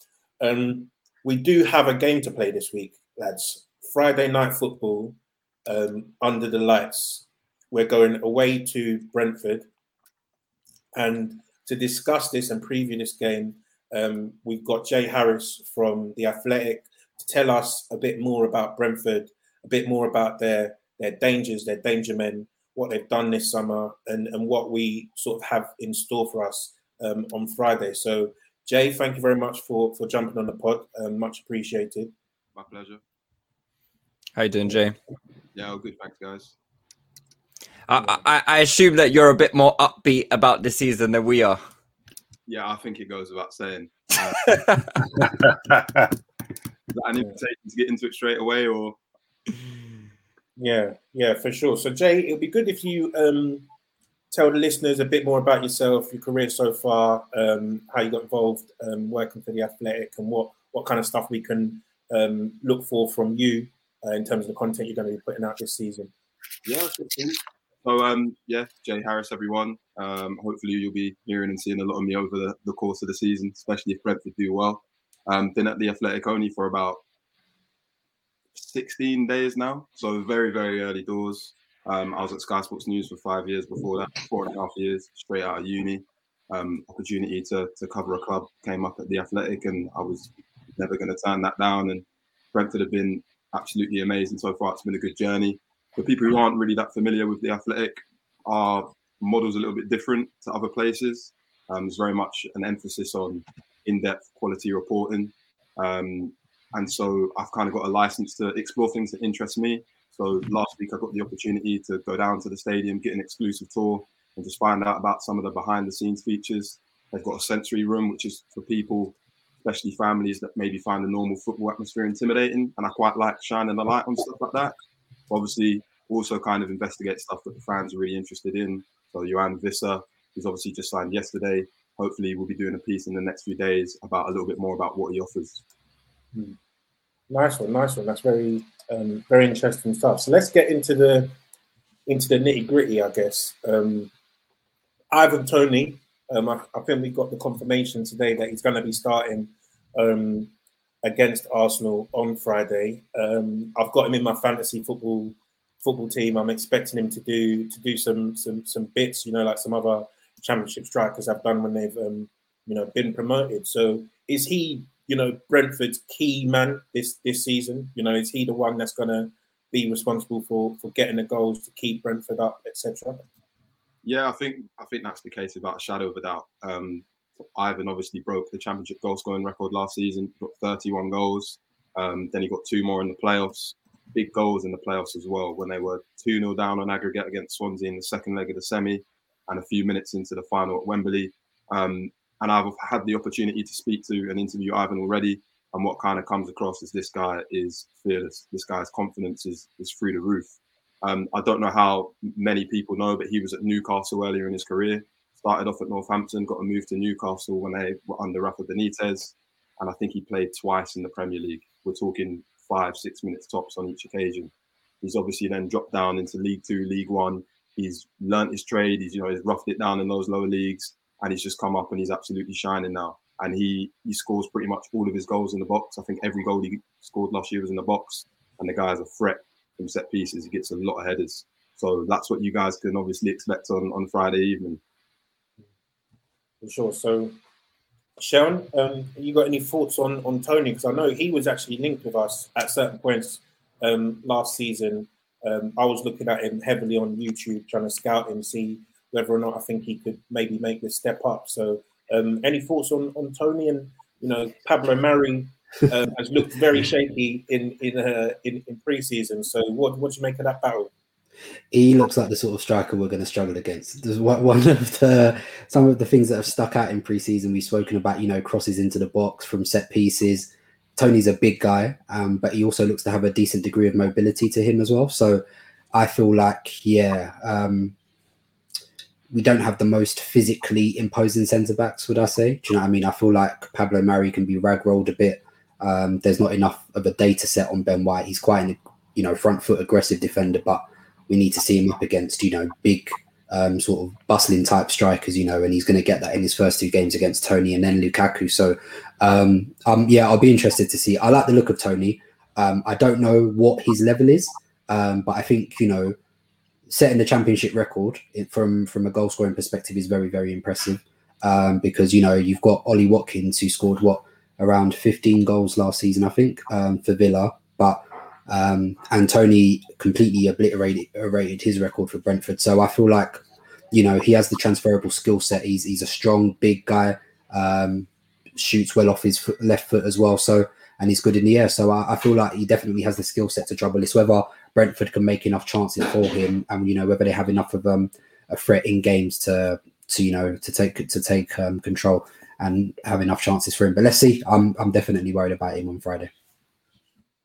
Um, we do have a game to play this week, lads. Friday night football, um, under the lights. We're going away to Brentford. And to discuss this and preview this game, um, we've got Jay Harris from The Athletic to tell us a bit more about Brentford, a bit more about their, their dangers, their danger men, what they've done this summer, and, and what we sort of have in store for us, um, on Friday. So, Jay, thank you very much for, for jumping on the pod. Um, much appreciated. My pleasure. How you doing, Jay? Yeah, all good. Thanks, guys. I, I, I assume that you're a bit more upbeat about this season than we are. Yeah, I think it goes without saying. Uh, is that an invitation to get into it straight away, or? Yeah, yeah, for sure. So, Jay, it would be good if you... Um, Tell the listeners a bit more about yourself, your career so far, um, how you got involved, um, working for The Athletic, and what, what kind of stuff we can um, look for from you, uh, in terms of the content you're going to be putting out this season. Yeah, so um, yeah, Jay Harris, everyone. Um, hopefully you'll be hearing and seeing a lot of me over the, the course of the season, especially if Brentford do well. Um, been at The Athletic only for about sixteen days now, so very, very early doors. Um, I was at Sky Sports News for five years before that, four and a half years, straight out of uni. Um, opportunity to to cover a club came up at The Athletic, and I was never going to turn that down. And Brentford have been absolutely amazing so far. It's been a good journey. For people who aren't really that familiar with The Athletic, our model's a little bit different to other places. Um, there's very much an emphasis on in-depth quality reporting. Um, and so I've kind of got a license to explore things that interest me. So last week, I got the opportunity to go down to the stadium, get an exclusive tour, and just find out about some of the behind-the-scenes features. They've got a sensory room, which is for people, especially families, that maybe find the normal football atmosphere intimidating. And I quite like shining the light on stuff like that. Obviously, also kind of investigate stuff that the fans are really interested in. So Johan Visser, who's obviously just signed yesterday. Hopefully, we'll be doing a piece in the next few days about a little bit more about what he offers. Hmm. Nice one, nice one. That's very... Um, very interesting stuff. So let's get into the into the nitty gritty, I guess. Um, Ivan Toney, um, I, I think we got the confirmation today that he's going to be starting um, against Arsenal on Friday. Um, I've got him in my fantasy football football team. I'm expecting him to do to do some some some bits, you know, like some other Championship strikers have done when they've um, you know been promoted. So is he, you know, Brentford's key man this, this season? You know, is he the one that's going to be responsible for, for getting the goals to keep Brentford up, et cetera? Yeah, I think I think that's the case without a shadow of a doubt. Um, Ivan obviously broke the championship goal scoring record last season, got thirty-one goals. Um, then he got two more in the playoffs. Big goals in the playoffs as well, when they were two nil down on aggregate against Swansea in the second leg of the semi and a few minutes into the final at Wembley. Um, and I've had the opportunity to speak to and interview Ivan already. And what kind of comes across is this guy is fearless. This guy's confidence is, is through the roof. Um, I don't know how many people know, but he was at Newcastle earlier in his career. Started off at Northampton, got a move to Newcastle when they were under Rafa Benitez. And I think he played twice in the Premier League. We're talking five, six minutes tops on each occasion. He's obviously then dropped down into League Two, League One. He's learnt his trade. He's, you know, he's roughed it down in those lower leagues. And he's just come up and he's absolutely shining now. And he, he scores pretty much all of his goals in the box. I think every goal he scored last year was in the box. And the guy's a threat from set pieces. He gets a lot of headers. So that's what you guys can obviously expect on, on Friday evening. For sure. So, Sharon, um, you got any thoughts on, on Toney? Because I know he was actually linked with us at certain points um, last season. Um, I was looking at him heavily on YouTube, trying to scout him, see whether or not I think he could maybe make this step up. So, Um, any thoughts on, on Toney? And, you know, Pablo Mari uh, has looked very shaky in in, uh, in in pre-season. So what what do you make of that battle? He looks like the sort of striker we're going to struggle against. There's one of the some of the things that have stuck out in pre-season. We've spoken about, you know, crosses into the box from set pieces. Toney's a big guy, um, but he also looks to have a decent degree of mobility to him as well. So I feel like, yeah... Um, we don't have the most physically imposing centre-backs, would I say? Do you know what I mean? I feel like Pablo Mari can be rag-rolled a bit. Um, there's not enough of a data set on Ben White. He's quite a, you know, front-foot aggressive defender, but we need to see him up against, you know, big um, sort of bustling-type strikers, you know, and he's going to get that in his first two games against Toney and then Lukaku. So, um, um, yeah, I'll be interested to see. I like the look of Toney. Um, I don't know what his level is, um, but I think, you know, setting the championship record from, from a goal-scoring perspective is very, very impressive um, because, you know, you've got Ollie Watkins who scored, what, around fifteen goals last season, I think, um, for Villa. But um, and Toney completely obliterated his record for Brentford. So I feel like, you know, he has the transferable skill set. He's, he's a strong, big guy, um, shoots well off his foot, left foot as well. So and he's good in the air. So I, I feel like he definitely has the skill set to trouble. It's whether Brentford can make enough chances for him, and you know whether they have enough of um, a threat in games to to you know to take to take um, control and have enough chances for him. But let's see. I'm I'm definitely worried about him on Friday.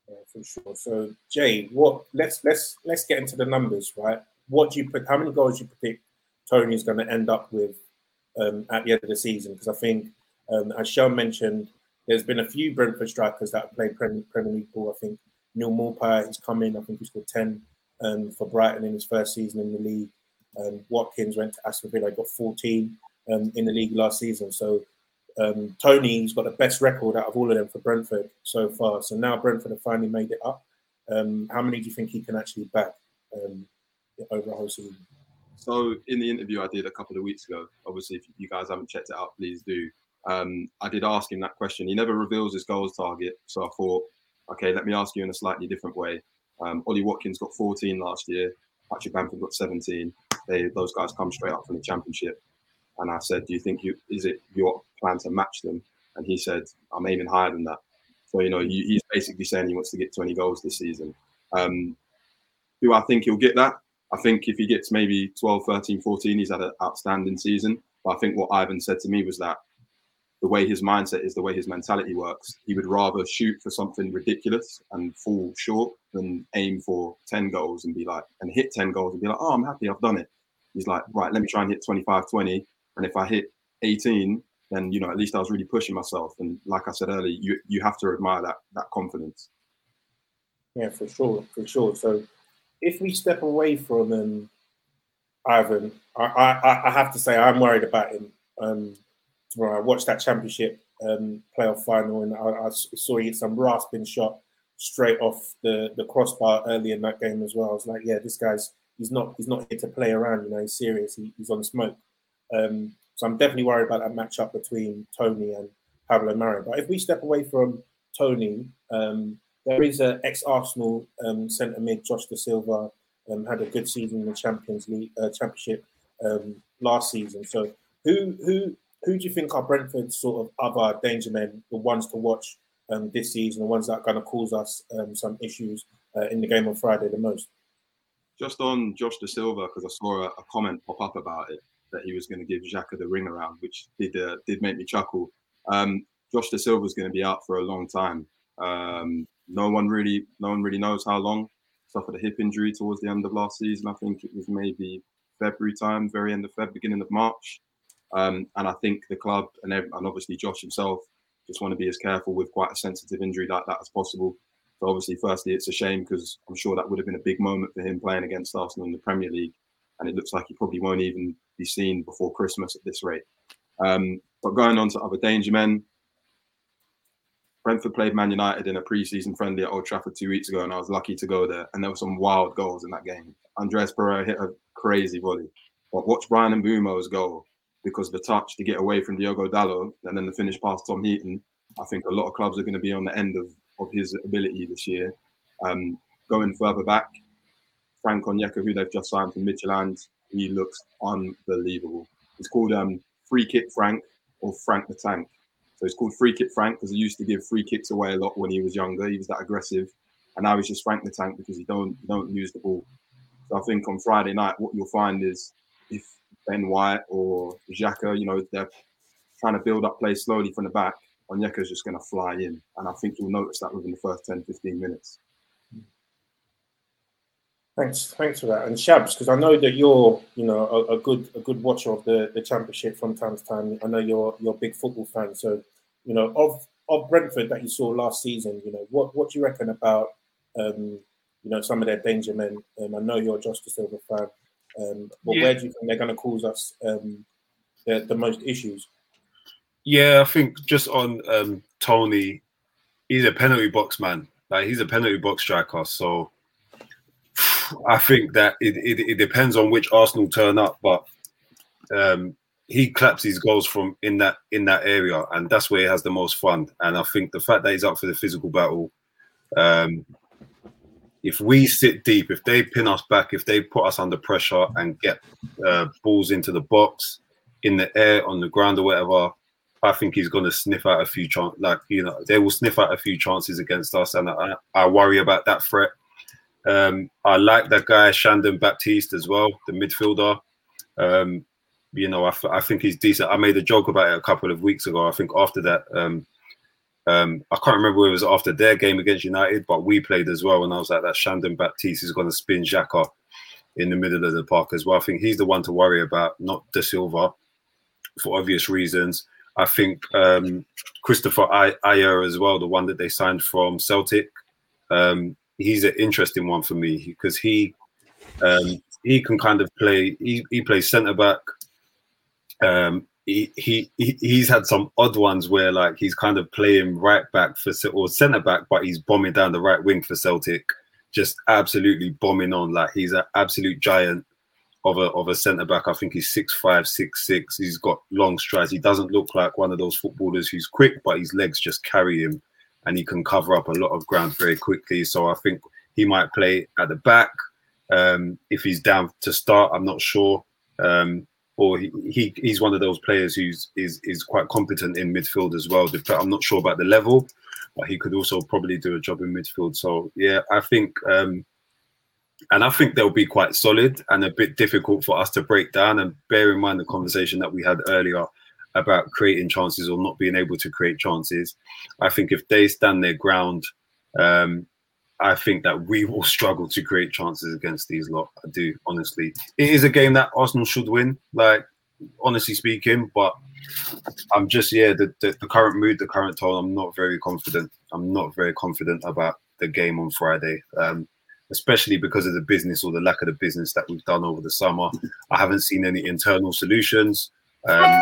Yeah, for sure. So Jay, what let's let's let's get into the numbers, right? What do you put? How many goals do you predict Toney's going to end up with um, at the end of the season? Because I think, um, as Sean mentioned, there's been a few Brentford strikers that have played Premier League ball. I think Neil Maupay has come in. I think he scored ten um, for Brighton in his first season in the league. Um, Watkins went to Aston Villa, got fourteen um, in the league last season. So um, Toney's got the best record out of all of them for Brentford so far. So now Brentford have finally made it up. Um, how many do you think he can actually back um, over the whole season? So in the interview I did a couple of weeks ago, obviously if you guys haven't checked it out, please do. Um, I did ask him that question. He never reveals his goals target. So I thought, okay, let me ask you in a slightly different way. Um, Ollie Watkins got fourteen last year. Patrick Bamford got seventeen. They, those guys come straight up from the championship. And I said, do you think you is it your plan to match them? And he said, I'm aiming higher than that. So, you know, he, he's basically saying he wants to get twenty goals this season. Um, do I think he'll get that? I think if he gets maybe twelve, thirteen, fourteen, he's had an outstanding season. But I think what Ivan said to me was that the way his mindset is, the way his mentality works, he would rather shoot for something ridiculous and fall short than aim for ten goals and be like, and hit ten goals and be like, oh, I'm happy, I've done it. He's like, right, let me try and hit twenty-five, twenty. And if I hit eighteen, then, you know, at least I was really pushing myself. And like I said earlier, you you have to admire that that confidence. Yeah, for sure, for sure. So if we step away from um, Ivan, I, I, I have to say I'm worried about him. Um, I watched that championship um, playoff final and I, I saw he had some rasping shot straight off the, the crossbar early in that game as well. I was like, yeah, this guy's he's not he's not here to play around. You know, he's serious. He, he's on smoke. Um, so I'm definitely worried about that matchup between Toney and Pablo Mari. But if we step away from Toney, um, there is an ex-Arsenal um, centre mid, Josh Dasilva, um, had a good season in the Champions League uh, championship. um, last season. So who who who do you think are Brentford's sort of other danger men, the ones to watch um, this season, the ones that are going to cause us um, some issues uh, in the game on Friday the most? Just on Josh Dasilva, because I saw a, a comment pop up about it, that he was going to give Xhaka the ring around, which did uh, did make me chuckle. Um, Josh Dasilva is going to be out for a long time. Um, no one really, no one really knows how long. Suffered a hip injury towards the end of last season. I think it was maybe February time, very end of February, beginning of March. Um, and I think the club and, and obviously Josh himself just want to be as careful with quite a sensitive injury like that as possible. So obviously, firstly, it's a shame because I'm sure that would have been a big moment for him playing against Arsenal in the Premier League. And it looks like he probably won't even be seen before Christmas at this rate. Um, but going on to other danger men, Brentford played Man United in a pre-season friendly at Old Trafford two weeks ago, and I was lucky to go there. And there were some wild goals in that game. Andres Pereira hit a crazy volley. But watch Bryan Mbeumo's goal, because the touch to get away from Diogo Dalot and then the finish past Tom Heaton, I think a lot of clubs are going to be on the end of, of his ability this year. Um, going further back, Frank Onyeka, who they've just signed from Midtjylland, he looks unbelievable. It's called um, Free Kick Frank or Frank the Tank. So it's called Free Kick Frank because he used to give free kicks away a lot when he was younger. He was that aggressive. And now he's just Frank the Tank because he don't, don't use the ball. So I think on Friday night, what you'll find is if Ben White or Xhaka, you know, they're trying to build up play slowly from the back, Onyeka's just going to fly in. And I think you'll notice that within the first ten, fifteen minutes. Thanks, thanks for that. And Shabs, because I know that you're, you know, a, a good, a good watcher of the, the championship from time to time. I know you're, you're a big football fan. So, you know, of, of Brentford that you saw last season, you know, what, what do you reckon about, um, you know, some of their danger men? Um, I know you're a Josh Dasilva fan, um, but yeah. Where do you think they're going to cause us um, the, the most issues? Yeah, I think just on um, Toney, he's a penalty box man. Like he's a penalty box striker, so. I think that it, it, it depends on which Arsenal turn up, but um, he claps his goals from in that in that area, and that's where he has the most fun. And I think the fact that he's up for the physical battle, um, if we sit deep, if they pin us back, if they put us under pressure and get uh, balls into the box, in the air, on the ground or whatever, I think he's going to sniff out a few chances. Like you know, they will sniff out a few chances against us, and I, I worry about that threat. Um, I like that guy, Shandon Baptiste, as well, the midfielder. Um, you know, I, f- I think he's decent. I made a joke about it a couple of weeks ago. I think after that, um, um, I can't remember whether it was after their game against United, but we played as well. And I was like, that Shandon Baptiste is going to spin Xhaka in the middle of the park as well. I think he's the one to worry about, not Dasilva, for obvious reasons. I think um, Kristoffer Ajer as well, the one that they signed from Celtic. Um, He's an interesting one for me because he um, he can kind of play. He, he plays centre back. Um, he, he he's had some odd ones where like he's kind of playing right back for or centre back, but he's bombing down the right wing for Celtic, just absolutely bombing on. Like he's an absolute giant of a of a centre back. I think he's six five, six six. He's got long strides. He doesn't look like one of those footballers who's quick, but his legs just carry him. And he can cover up a lot of ground very quickly. So I think he might play at the back. Um, if he's down to start, I'm not sure. Um, or he, he he's one of those players who's is is quite competent in midfield as well. I'm not sure about the level, but he could also probably do a job in midfield. So, yeah, I think... Um, and I think they'll be quite solid and a bit difficult for us to break down. And bear in mind the conversation that we had earlier about creating chances or not being able to create chances. I think if they stand their ground, um, I think that we will struggle to create chances against these lot. I do, honestly. It is a game that Arsenal should win, like, honestly speaking, but I'm just, yeah, the, the, the current mood, the current tone, I'm not very confident. I'm not very confident about the game on Friday, um, especially because of the business or the lack of the business that we've done over the summer. I haven't seen any internal solutions. Um,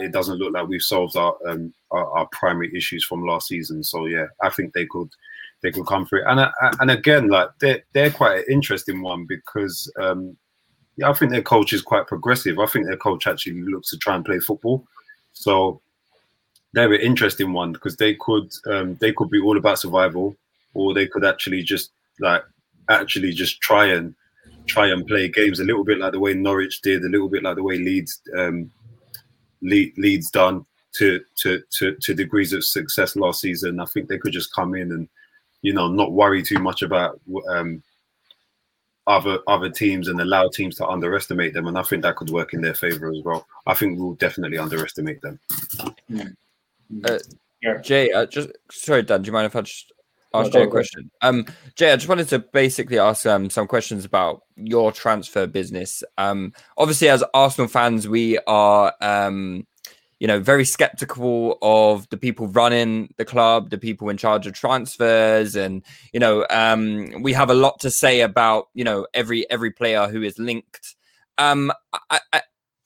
it doesn't look like we've solved our, um, our our primary issues from last season. So yeah, I think they could they could come through. And uh, and again, like they're they're quite an interesting one because um, yeah, I think their coach is quite progressive. I think their coach actually looks to try and play football. So they're an interesting one because they could um, they could be all about survival, or they could actually just like actually just try and try and play games a little bit like the way Norwich did, a little bit like the way Leeds um, Le- Leeds done to, to to to degrees of success last season. I think they could just come in and, you know, not worry too much about um, other other teams and allow teams to underestimate them. And I think that could work in their favour as well. I think we'll definitely underestimate them. Uh, yeah. Jay, uh, just sorry, Dan. Do you mind if I just ask Jay a question? Um, Jay, I just wanted to basically ask um, some questions about your transfer business. Um, obviously, as Arsenal fans, we are, um, you know, very sceptical of the people running the club, the people in charge of transfers, and you know, um, we have a lot to say about, you know, every every player who is linked. Um, I, I,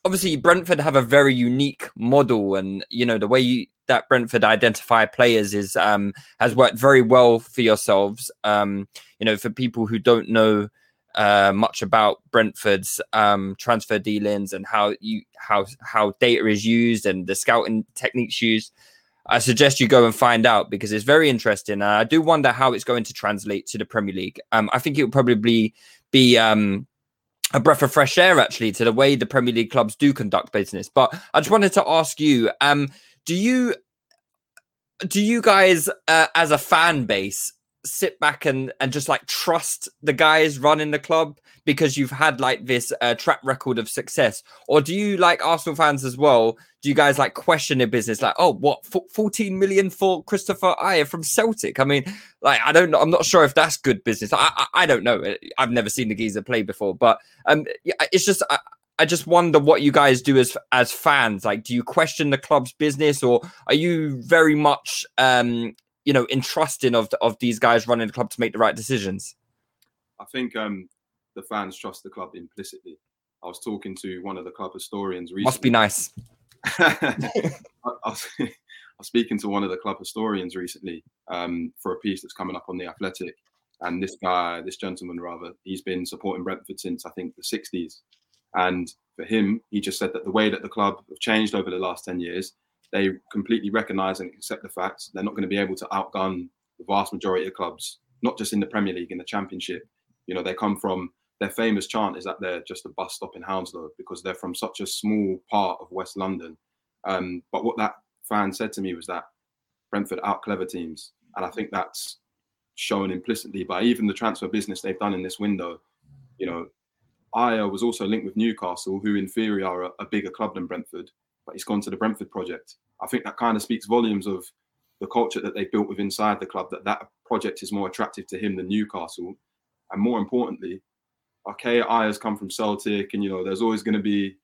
obviously, Brentford have a very unique model, and you know, the way you. that Brentford identify players is um, has worked very well for yourselves. Um, you know, for people who don't know uh, much about Brentford's um, transfer dealings and how you how how data is used and the scouting techniques used, I suggest you go and find out because it's very interesting. And I do wonder how it's going to translate to the Premier League. Um, I think it will probably be um, a breath of fresh air actually to the way the Premier League clubs do conduct business. But I just wanted to ask you. Um, Do you, do you guys, uh, as a fan base, sit back and, and just like trust the guys running the club because you've had like this uh, track record of success, or do you, like Arsenal fans as well? Do you guys like question their business? Like, oh, what f- fourteen million for Kristoffer Ajer from Celtic? I mean, like, I don't know. I'm not sure if that's good business. I, I, I don't know. I've never seen the geezer play before, but um, it's just. I, I just wonder what you guys do as as fans. Like, do you question the club's business, or are you very much, um, you know, entrusting of the, of these guys running the club to make the right decisions? I think um, the fans trust the club implicitly. I was talking to one of the club historians recently. Must be nice. I, I, was, I was speaking to one of the club historians recently um, for a piece that's coming up on The Athletic, and this guy, this gentleman rather, he's been supporting Brentford since I think the sixties. And for him, he just said that the way that the club have changed over the last ten years, they completely recognise and accept the facts. They're not going to be able to outgun the vast majority of clubs, not just in the Premier League, in the Championship. You know, they come from, their famous chant is that they're just a bus stop in Hounslow because they're from such a small part of West London. Um, but what that fan said to me was that Brentford out-clever teams. And I think that's shown implicitly by even the transfer business they've done in this window. You know, Ajer was also linked with Newcastle, who in theory are a, a bigger club than Brentford, but he's gone to the Brentford project. I think that kind of speaks volumes of the culture that they built within inside the club, that that project is more attractive to him than Newcastle. And more importantly, okay, Ajer's come from Celtic, and you know there's always going to be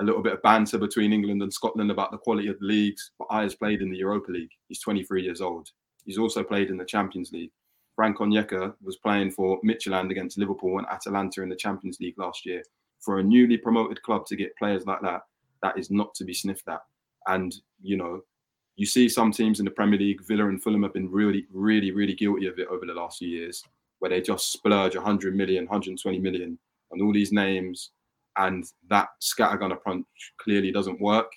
a little bit of banter between England and Scotland about the quality of the leagues, but Ajer's played in the Europa League. He's twenty-three years old. He's also played in the Champions League. Frank Onyeka was playing for Midtjylland against Liverpool and Atalanta in the Champions League last year. For a newly promoted club to get players like that, that is not to be sniffed at. And, you know, you see some teams in the Premier League, Villa and Fulham have been really, really, really guilty of it over the last few years, where they just splurge one hundred million, one hundred twenty million on all these names. And that scattergun approach clearly doesn't work.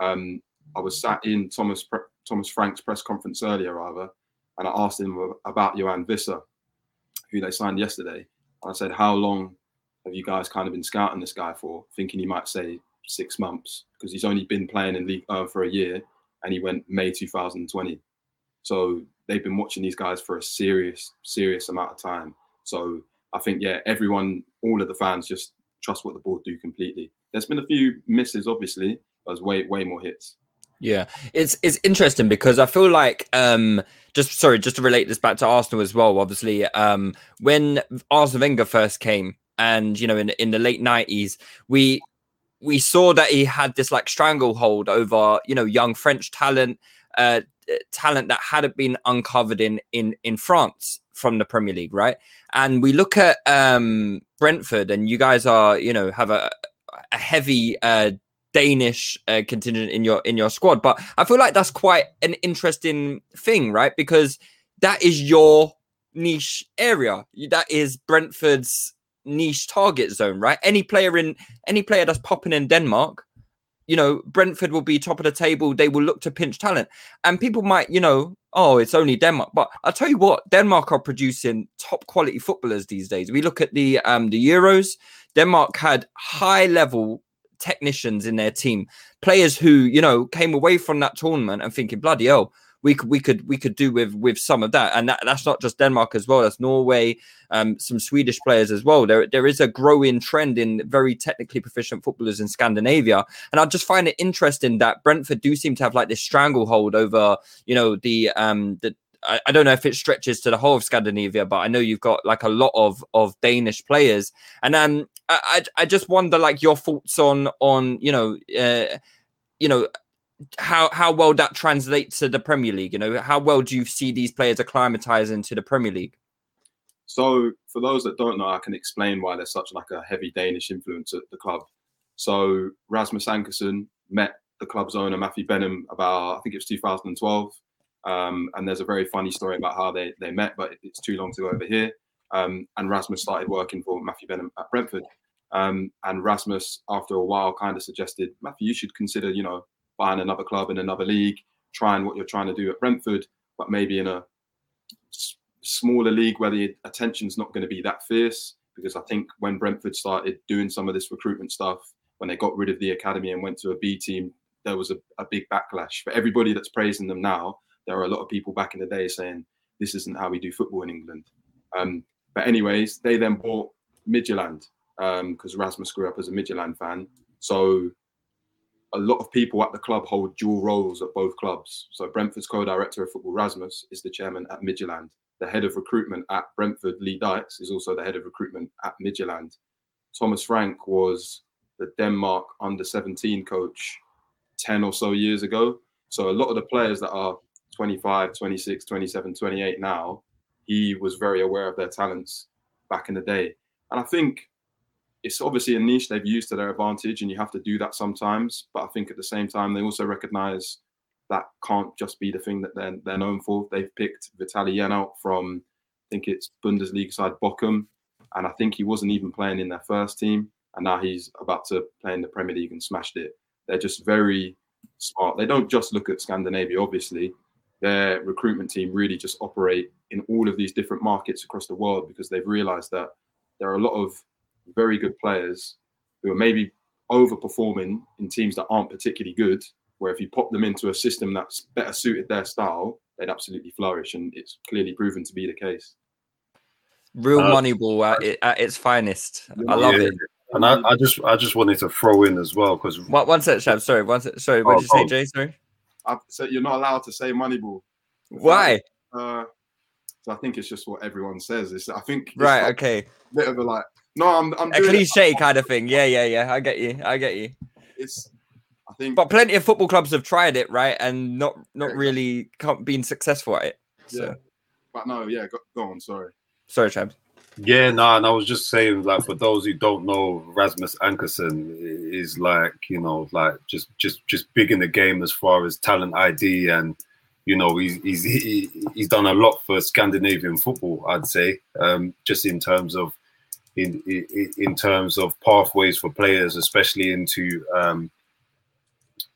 Um, I was sat in Thomas Pre- Thomas Frank's press conference earlier, rather, and I asked him about Johan Visser, who they signed yesterday. And I said, how long have you guys kind of been scouting this guy for? Thinking he might say six months, because he's only been playing in League One for a year, and he went May two thousand twenty. So they've been watching these guys for a serious, serious amount of time. So I think, yeah, everyone, all of the fans just trust what the board do completely. There's been a few misses, obviously, but there's way, way more hits. Yeah, it's it's interesting because I feel like um, just sorry, just to relate this back to Arsenal as well. Obviously, um, when Arsene Wenger first came, and you know, in in the late nineties, we we saw that he had this like stranglehold over you know young French talent, uh, talent that hadn't been uncovered in in in France from the Premier League, right? And we look at um, Brentford, and you guys are you know have a a heavy. Uh, Danish uh, contingent in your in your squad, but I feel like that's quite an interesting thing, right? Because that is your niche area. That is Brentford's niche target zone, right? Any player in any player that's popping in Denmark, you know, Brentford will be top of the table. They will look to pinch talent. And people might, you know, oh, it's only Denmark. But I'll tell you what, Denmark are producing top quality footballers these days. We look at the um, the Euros. Denmark had high level technicians in their team, players who, you know, came away from that tournament and thinking, bloody hell, we could we could we could do with with some of that. And that, that's not just Denmark as well. That's Norway, um, some Swedish players as well. There there is a growing trend in very technically proficient footballers in Scandinavia. And I just find it interesting that Brentford do seem to have like this stranglehold over, you know, the um the I, I don't know if it stretches to the whole of Scandinavia, but I know you've got like a lot of of Danish players. And um I I, I just wonder like your thoughts on on you know uh, you know. how how well that translates to the Premier League. You know, how well do you see these players acclimatizing to the Premier League? So for those that don't know, I can explain why there's such like a heavy Danish influence at the club. So Rasmus Ankerson met the club's owner, Matthew Benham, about, I think it was two thousand twelve. Um, and there's a very funny story about how they, they met, but it's too long to go over here. Um, and Rasmus started working for Matthew Benham at Brentford. Um, and Rasmus, after a while, kind of suggested, Matthew, you should consider, you know, buying another club in another league, trying what you're trying to do at Brentford, but maybe in a s- smaller league where the attention's not going to be that fierce. Because I think when Brentford started doing some of this recruitment stuff, when they got rid of the academy and went to a B team, there was a, a big backlash. For everybody that's praising them now, there are a lot of people back in the day saying, this isn't how we do football in England. Um, but anyways, they then bought Midtjylland because um, Rasmus grew up as a Midtjylland fan. So a lot of people at the club hold dual roles at both clubs. So Brentford's co-director of football, Rasmus, is the chairman at Midtjylland. The head of recruitment at Brentford, Lee Dykes, is also the head of recruitment at Midtjylland. Thomas Frank was the Denmark under seventeen coach ten or so years ago. So a lot of the players that are twenty-five, twenty-six, twenty-seven, twenty-eight now, he was very aware of their talents back in the day. And I think it's obviously a niche they've used to their advantage, and you have to do that sometimes. But I think at the same time, they also recognise that can't just be the thing that they're, they're known for. They've picked Vitaly Janow from, I think it's Bundesliga side Bochum, and I think he wasn't even playing in their first team, and now he's about to play in the Premier League and smashed it. They're just very smart. They don't just look at Scandinavia, obviously. Their recruitment team really just operate in all of these different markets across the world because they've realised that there are a lot of very good players who are maybe overperforming in teams that aren't particularly good, where if you pop them into a system that's better suited their style, they'd absolutely flourish. And it's clearly proven to be the case. Real uh, Moneyball at, at its finest. Yeah, I love yeah. it. And I, I just I just wanted to throw in as well, because... One, one sec, Shab, sorry. One sec, sorry, what oh, did you oh. say, Jay? Sorry. I said you're not allowed to say Moneyball. Why? Uh, so I think it's just what everyone says. It's, I think... It's right, like, okay. A bit of a like... No, I'm, I'm a cliche it. kind of thing. Yeah, yeah, yeah. I get you. I get you. It's, I think, but plenty of football clubs have tried it, right, and not not really can't, been successful at it. So. Yeah, but no, yeah. Go, go on. Sorry. Sorry, Chad. Yeah, no, nah, and I was just saying, like, for those who don't know, Rasmus Ankerson is like, you know, like just just just big in the game as far as talent I D, and you know, he's he's he, he's done a lot for Scandinavian football, I'd say, um, just in terms of. In, in in terms of pathways for players, especially into um,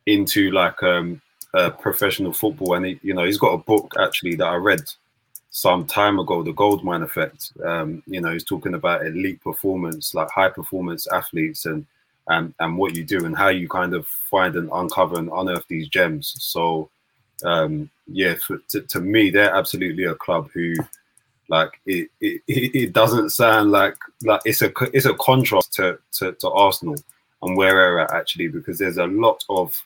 into like um, uh, professional football, and he, you know, he's got a book actually that I read some time ago, The Goldmine Effect. Um, you know, he's talking about elite performance, like high performance athletes, and and and what you do and how you kind of find and uncover and unearth these gems. So um, yeah, for, to, to me, they're absolutely a club who. Like it, it, it doesn't sound like like it's a it's a contrast to, to, to Arsenal and where we're at actually, because there's a lot of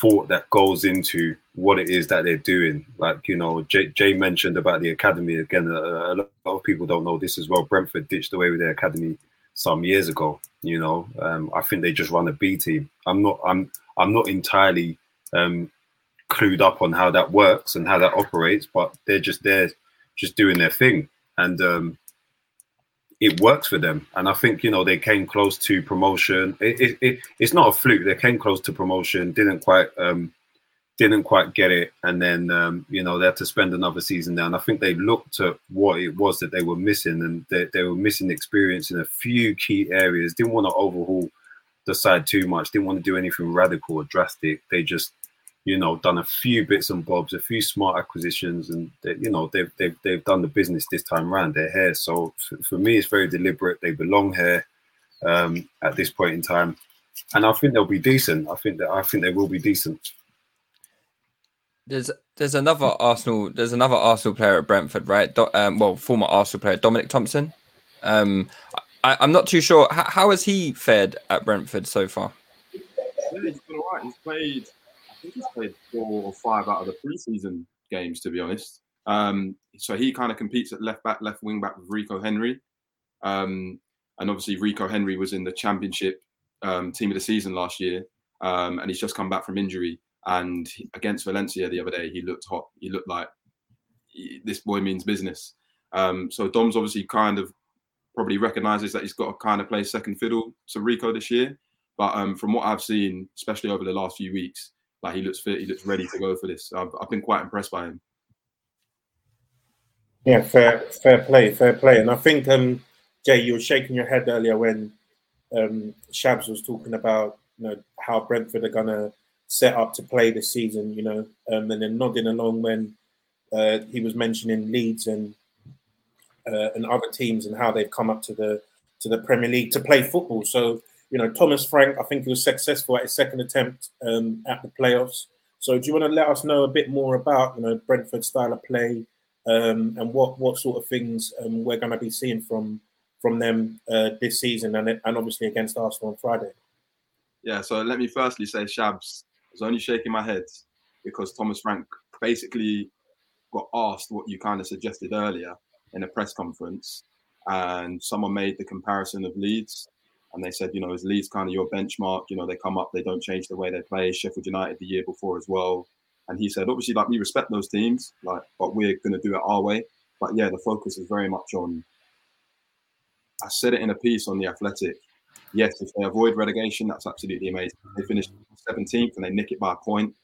thought that goes into what it is that they're doing. Like, you know, Jay, Jay mentioned about the academy again. A, a lot of people don't know this as well. Brentford ditched away with their academy some years ago. You know, um, I think they just run a B team. I'm not I'm I'm not entirely um, clued up on how that works and how that operates, but they're just there. Just doing their thing, and um, it works for them. And I think, you know, they came close to promotion. It, it, it it's not a fluke. They came close to promotion, didn't quite um, didn't quite get it, and then um, you know, they had to spend another season there. And I think they looked at what it was that they were missing, and they, they were missing experience in a few key areas. Didn't want to overhaul the side too much, didn't want to do anything radical or drastic. They just, you know, done a few bits and bobs, a few smart acquisitions, and they, you know, they've they've they've done the business this time round. They're here, so for me, it's very deliberate. They belong here um, at this point in time, and I think they'll be decent. I think that I think they will be decent. There's there's another Arsenal there's another Arsenal player at Brentford, right? Do, um, well, former Arsenal player Dominic Thompson. Um, I, I'm not too sure. H- how has he fared at Brentford so far? Yeah, he's been all right. He's played. I think he's played four or five out of the preseason games, to be honest. Um, so he kind of competes at left back, left wing back with Rico Henry, um, and obviously Rico Henry was in the Championship um, team of the season last year, um, and he's just come back from injury. And he, against Valencia the other day, he looked hot. He looked like he, this boy means business. Um, so Dom's obviously kind of probably recognises that he's got to kind of play second fiddle to Rico this year. But um, from what I've seen, especially over the last few weeks, like he looks fit, he looks ready to go for this. I've, I've been quite impressed by him. Yeah, fair, fair play, fair play. And I think, um, Jay, you were shaking your head earlier when um, Shabs was talking about, you know, how Brentford are gonna set up to play this season, you know, um, and then nodding along when uh, he was mentioning Leeds and uh, and other teams and how they've come up to the to the Premier League to play football. So, you know, Thomas Frank, I think he was successful at his second attempt um, at the playoffs. So do you want to let us know a bit more about, you know, Brentford's style of play um, and what, what sort of things um, we're going to be seeing from from them uh, this season and and obviously against Arsenal on Friday? Yeah, so let me firstly say, Shabs, I was only shaking my head because Thomas Frank basically got asked what you kind of suggested earlier in a press conference, and someone made the comparison of Leeds. And they said, you know, is Leeds kind of your benchmark? You know, they come up, they don't change the way they play. Sheffield United the year before as well. And he said, obviously, like, we respect those teams, like, but we're going to do it our way. But yeah, the focus is very much on, I said it in a piece on The Athletic. Yes, if they avoid relegation, that's absolutely amazing. They finished seventeenth and they nick it by a point.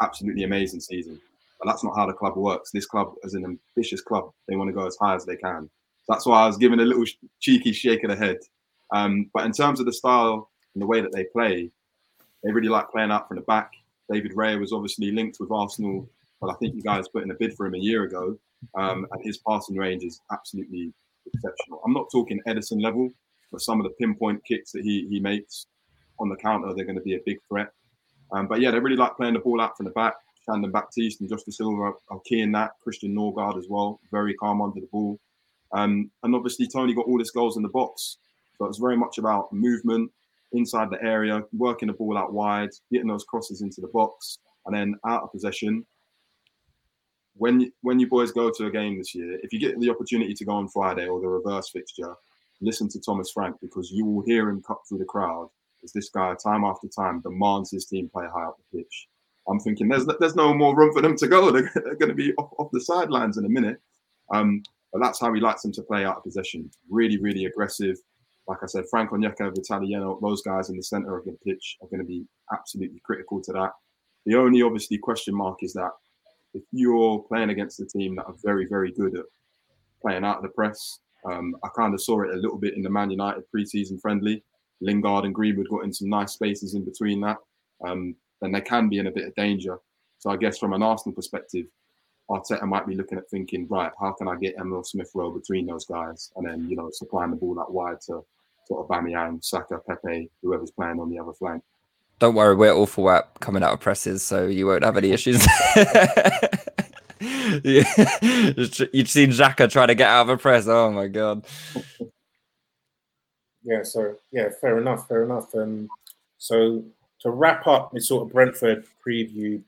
Absolutely amazing season. But that's not how the club works. This club is an ambitious club. They want to go as high as they can. That's why I was giving a little cheeky shake of the head. Um, but in terms of the style and the way that they play, they really like playing out from the back. David Raya was obviously linked with Arsenal, but I think you guys put in a bid for him a year ago, um, and his passing range is absolutely exceptional. I'm not talking Edison level, but some of the pinpoint kicks that he he makes on the counter, they're going to be a big threat. Um, but yeah, they really like playing the ball out from the back. Shandon Baptiste and Josh Dasilva are key in that. Christian Norgard as well, very calm under the ball. Um, and obviously Toney got all his goals in the box. So it's very much about movement inside the area, working the ball out wide, getting those crosses into the box, and then out of possession. When you, when you boys go to a game this year, if you get the opportunity to go on Friday or the reverse fixture, listen to Thomas Frank, because you will hear him cut through the crowd as this guy, time after time, demands his team play high up the pitch. I'm thinking there's there's no more room for them to go. They're, they're going to be off, off the sidelines in a minute. Um, but that's how he likes them to play out of possession. Really, really aggressive. Like I said, Frank Onyeka, Vitaliano, those guys in the centre of the pitch are going to be absolutely critical to that. The only, obviously, question mark is that if you're playing against a team that are very, very good at playing out of the press, um, I kind of saw it a little bit in the Man United pre-season friendly. Lingard and Greenwood got in some nice spaces in between that. Um, and they can be in a bit of danger. So I guess from an Arsenal perspective, Arteta might be looking at thinking, right, how can I get Emile Smith Rowe between those guys? And then, you know, supplying the ball that wide to sort of Aubameyang, Saka, Pepe, whoever's playing on the other flank. Don't worry, we're awful at coming out of presses, so you won't have any issues. You've seen Xhaka trying to get out of a press. Oh, my God. Yeah, so, yeah, fair enough, fair enough. Um, so to wrap up this sort of Brentford preview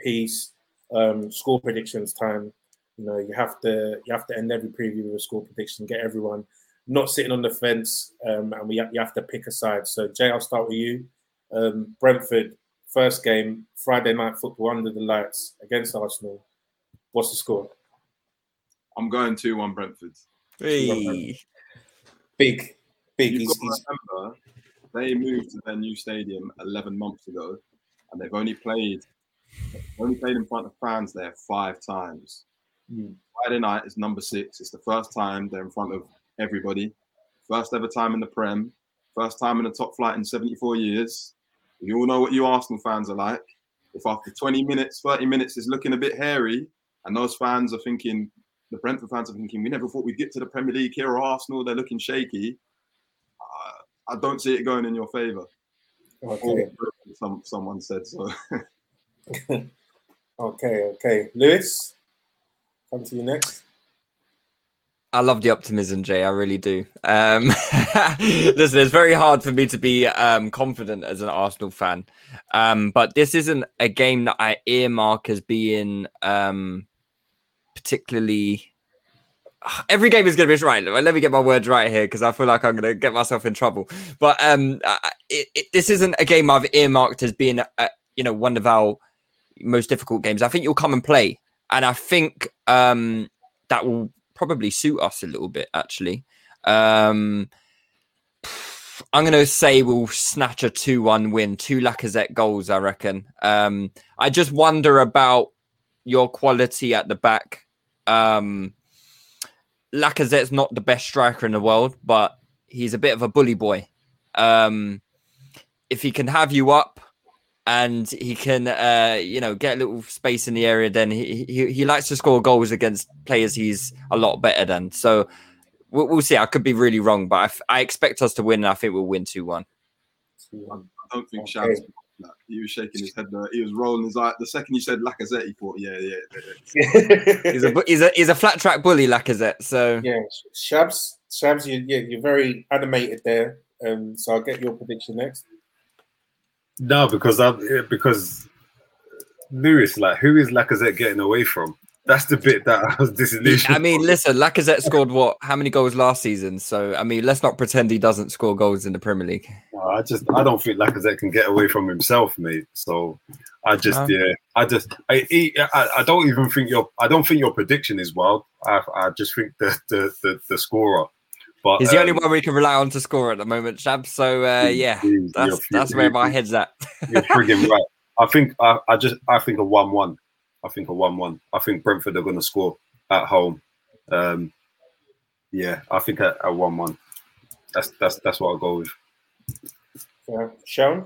piece, um, score predictions time, you know, you have to you have to end every preview with a score prediction, get everyone not sitting on the fence, um, and we have, you have to pick a side. So, Jay, I'll start with you. Um, Brentford, first game, Friday night football under the lights against Arsenal. What's the score? I'm going two one Brentford. Hey. Big, big. You've got to remember, they moved to their new stadium eleven months ago, and they've only played, only played in front of fans there five times. Mm. Friday night is number six. It's the first time they're in front of everybody, first ever time in the Prem, First time in the top flight in seventy-four years. You all know what you Arsenal fans are like. If after twenty minutes, thirty minutes is looking a bit hairy, and those fans are thinking, the Brentford fans are thinking, we never thought we'd get to the Premier League here, or Arsenal, they're looking shaky. Uh, I don't see it going in your favour. Okay. Some, someone said so. okay, okay. Lewis, come to you next. I love the optimism, Jay. I really do. Um, listen, it's very hard for me to be um, confident as an Arsenal fan. Um, but this isn't a game that I earmark as being um, particularly... Every game is going to be right. Let me get my words right here, because I feel like I'm going to get myself in trouble. But um, it, it, this isn't a game I've earmarked as being a, you know, one of our most difficult games. I think you'll come and play. And I think um, that will... probably suit us a little bit, actually. Um, I'm going to say we'll snatch a two one win. Two Lacazette goals, I reckon. Um, I just wonder about your quality at the back. Um, Lacazette's not the best striker in the world, but he's a bit of a bully boy. Um, if he can have you up and he can, uh, you know, get a little space in the area, then he, he he likes to score goals against players he's a lot better than. So we'll, we'll see. I could be really wrong, but I, f- I expect us to win, and I think we'll win two one. I don't think okay. Shams, he was shaking his head there. He was rolling his eye. The second you said Lacazette, he thought, yeah, yeah. yeah. he's, a, he's, a, he's a flat track bully, Lacazette. So yeah, Shabs, Shabs you, yeah, you're very animated there. Um, so I'll get your prediction next. No, because I because Lewis, like, who is Lacazette getting away from? That's the bit that I was disillusioned. I mean, on. Listen, Lacazette scored what? How many goals last season? So I mean, let's not pretend he doesn't score goals in the Premier League. No, I just I don't think Lacazette can get away from himself, mate. So I just um, yeah, I just I, I I don't even think your I don't think your prediction is wild. I I just think the the the, the scorer. But, he's the um, only one we can rely on to score at the moment, Shab. So uh, yeah, geez, that's friggin- that's where my head's at. You're frigging right. I think I, I just I think a one-one. I think a one-one. I think Brentford are going to score at home. Um, yeah, I think a, a one-one. That's that's that's what I go with. Yeah, Sharon.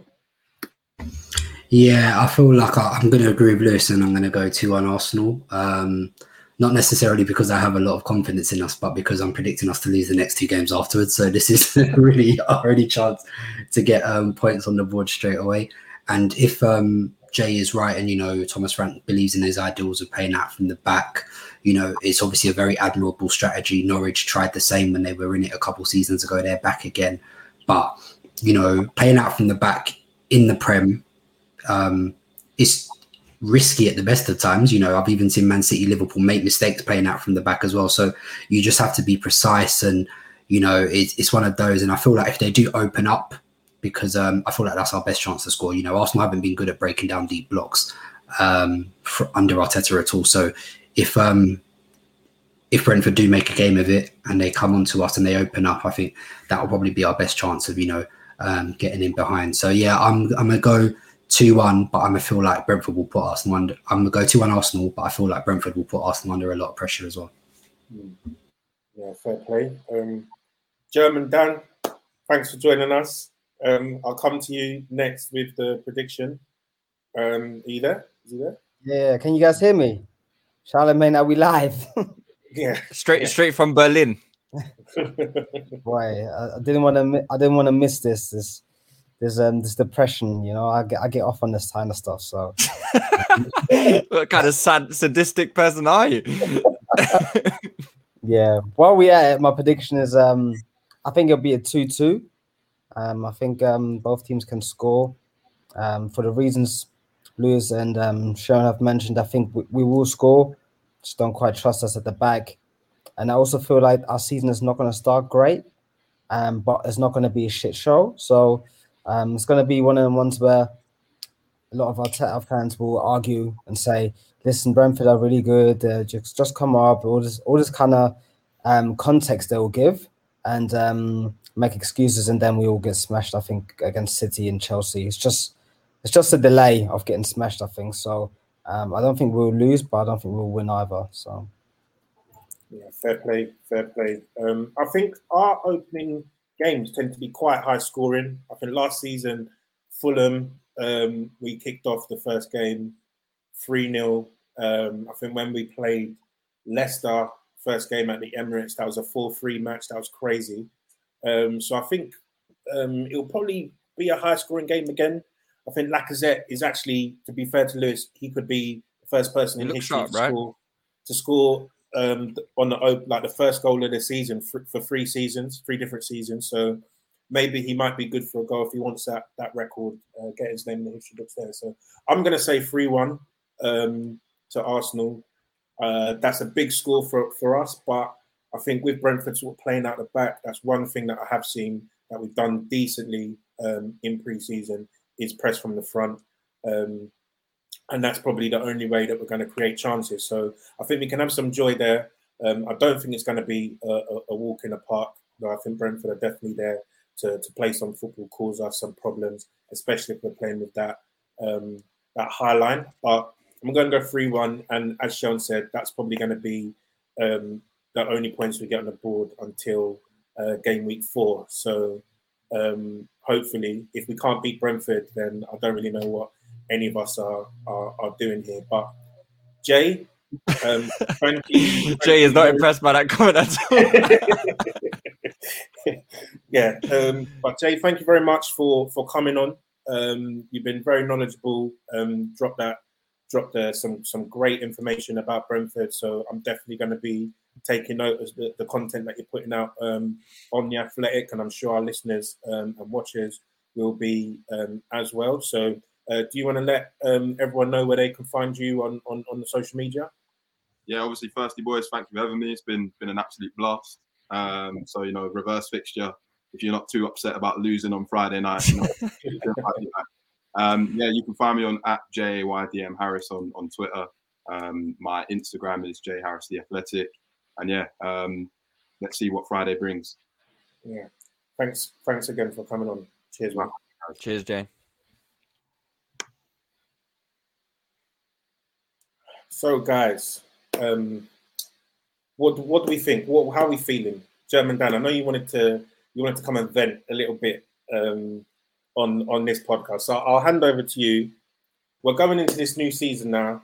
Yeah, I feel like I, I'm going to agree with Lewis, and I'm going to go two one Arsenal. Um, Not necessarily because I have a lot of confidence in us, but because I'm predicting us to lose the next two games afterwards. So this is really our only chance to get um, points on the board straight away. And if um, Jay is right and, you know, Thomas Frank believes in his ideals of playing out from the back, you know, it's obviously a very admirable strategy. Norwich tried the same when they were in it a couple seasons ago. They're back again. But, you know, playing out from the back in the Prem um, is... risky at the best of times. You know, I've even seen Man City, Liverpool make mistakes playing out from the back as well. So you just have to be precise, and you know it, it's one of those. And I feel like if they do open up, because um, I feel like that's our best chance to score. You know, Arsenal haven't been good at breaking down deep blocks um, for, under Arteta at all. So if um, if Brentford do make a game of it and they come onto us and they open up, I think that will probably be our best chance of you know um, getting in behind. So yeah, I'm I'm gonna go two one, but I'm gonna feel like Brentford will put Arsenal under. I'm gonna go two one Arsenal, but I feel like Brentford will put Arsenal under a lot of pressure as well. Yeah, fair play. Um, German Dan, thanks for joining us. Um, I'll come to you next with the prediction. Um, are you there? Is he there? Yeah. Can you guys hear me? Charlemagne, are we live? yeah. Straight, yeah. straight from Berlin. Boy, I didn't want to. I didn't want to miss this. This. There's um, this depression, you know. I get, I get off on this kind of stuff. So, what kind of sad, sadistic person are you? yeah. While we're at it, my prediction is, um, I think it'll be a two-two. Um, I think um, both teams can score. Um, for the reasons Lewis and um, Sharon have mentioned, I think we, we will score. Just don't quite trust us at the back, and I also feel like our season is not going to start great, um, but it's not going to be a shit show. So. Um, it's going to be one of the ones where a lot of Arteta fans will argue and say, listen, Brentford are really good. Uh, just, just come up. All this all this kind of um, context they will give and um, make excuses. And then we all get smashed, I think, against City and Chelsea. It's just it's just a delay of getting smashed, I think. So um, I don't think we'll lose, but I don't think we'll win either. So, yeah, fair play, fair play. Um, I think our opening games tend to be quite high scoring. I think last season, Fulham, um, we kicked off the first game three nil. Um, I think when we played Leicester, first game at the Emirates, that was a four three match. That was crazy. Um, so I think um, it'll probably be a high-scoring game again. I think Lacazette is actually, to be fair to Lewis, he could be the first person in history sharp, to, right? score, to score um, on the like the first goal of the season for, for three seasons, three different seasons. So maybe he might be good for a goal if he wants that that record. Uh, get his name in the history books there. So I'm going to say three one um, to Arsenal. Uh, that's a big score for, for us, but I think with Brentford sort of playing out the back, that's one thing that I have seen that we've done decently um, in pre-season is press from the front. Um, and that's probably the only way that we're going to create chances. So I think we can have some joy there. Um, I don't think it's going to be a, a, a walk in the park. No, I think Brentford are definitely there to, to play some football, cause us some problems, especially if we're playing with that, um, that high line. But I'm going to go three one, and as Sean said, that's probably going to be um, the only points we get on the board until uh, game week four. So um, hopefully, if we can't beat Brentford, then I don't really know what any of us are are, are doing here. But Jay, um, Frankie, Jay is not impressed by that comment at all. yeah, um, but Jay, thank you very much for for coming on. Um, you've been very knowledgeable. Um, drop that. Dropped uh, some some great information about Brentford, so I'm definitely going to be taking note of the, the content that you're putting out um, on The Athletic, and I'm sure our listeners um, and watchers will be um, as well. So uh, do you want to let um, everyone know where they can find you on, on, on the social media? Yeah, obviously, firstly, boys, thank you for having me. It's been been an absolute blast. Um, so, you know, reverse fixture, if you're not too upset about losing on Friday night, you know, Um, yeah, you can find me on at J A Y D M Harris on, on Twitter. Um, my Instagram is Jay Harris The Athletic. And yeah, um, let's see what Friday brings. Yeah. Thanks. Thanks again for coming on. Cheers, man. Cheers, Jay. So, guys, um, what what do we think? What how are we feeling? German Dan, I know you wanted to you wanted to come and vent a little bit. Um, On, on this podcast, so I'll hand over to you. We're going into this new season now.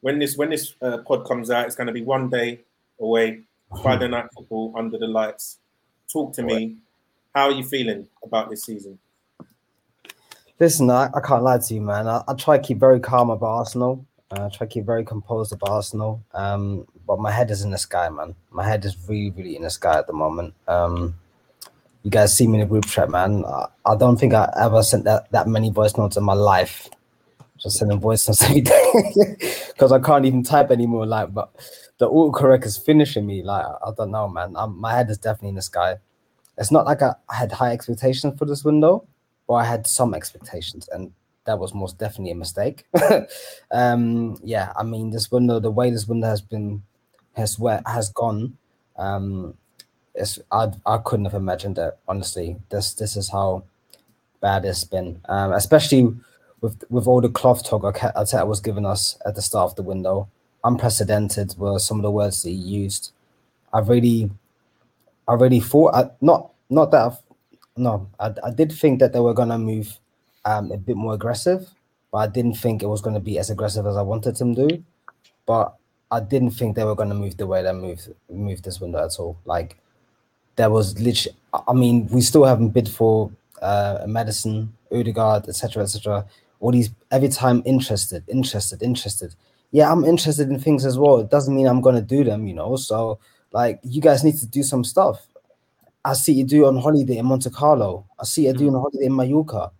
When this when this uh, pod comes out, it's going to be one day away. Friday night football under the lights. Talk to me. How are you feeling about this season? Listen, I, I can't lie to you, man. I, I try to keep very calm about Arsenal. Uh, I try to keep very composed about Arsenal. Um, but my head is in the sky, man. My head is really, really in the sky at the moment. Um, You guys see me in a group chat, man. I, I don't think I ever sent that, that many voice notes in my life. Just sending voice notes every day because I can't even type anymore. Like, but the autocorrect is finishing me. Like, I don't know, man. I'm, my head is definitely in the sky. It's not like I, I had high expectations for this window, but I had some expectations, and that was most definitely a mistake. um, yeah, I mean, this window, the way this window has been, has where has gone. Um, It's, I I couldn't have imagined it, honestly. This this is how bad it's been, um, especially with with all the cloth talk Arteta was giving us at the start of the window. Unprecedented were some of the words that he used. I really, I really thought I, not not that I've, no, I I did think that they were gonna move um, a bit more aggressive, but I didn't think it was gonna be as aggressive as I wanted them to do. But I didn't think they were gonna move the way they moved moved this window at all. Like. There was literally, I mean, we still haven't bid for uh, Maddison, Odegaard, et cetera, et cetera. All these, every time interested, interested, interested. Yeah, I'm interested in things as well. It doesn't mean I'm going to do them, you know. So, like, you guys need to do some stuff. I see you do on holiday in Monte Carlo. I see you do on holiday in Mallorca.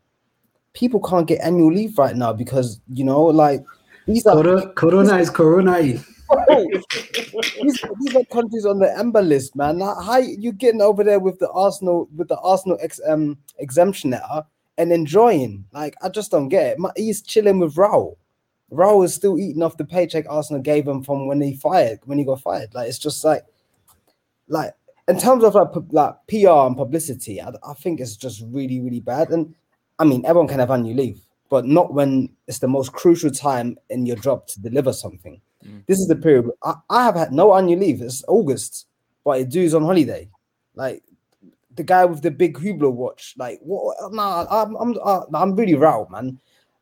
People can't get annual leave right now because, you know, like, these are... Corona, corona is corona. these, these are countries on the amber list, man. How you getting over there with the Arsenal with the Arsenal ex, um, exemption letter and enjoying? Like, I just don't get it. My, he's chilling with Raul. Raul is still eating off the paycheck Arsenal gave him from when he fired when he got fired. Like, it's just like, like in terms of like, like P R and publicity, I, I think it's just really, really bad. And I mean, everyone can have annual leave, but not when it's the most crucial time in your job to deliver something. This is the period. I, I have had no annual leave. It's August, but it dues on holiday. Like, the guy with the big Hublot watch. Like, what? Nah, I'm I'm I'm really riled, man.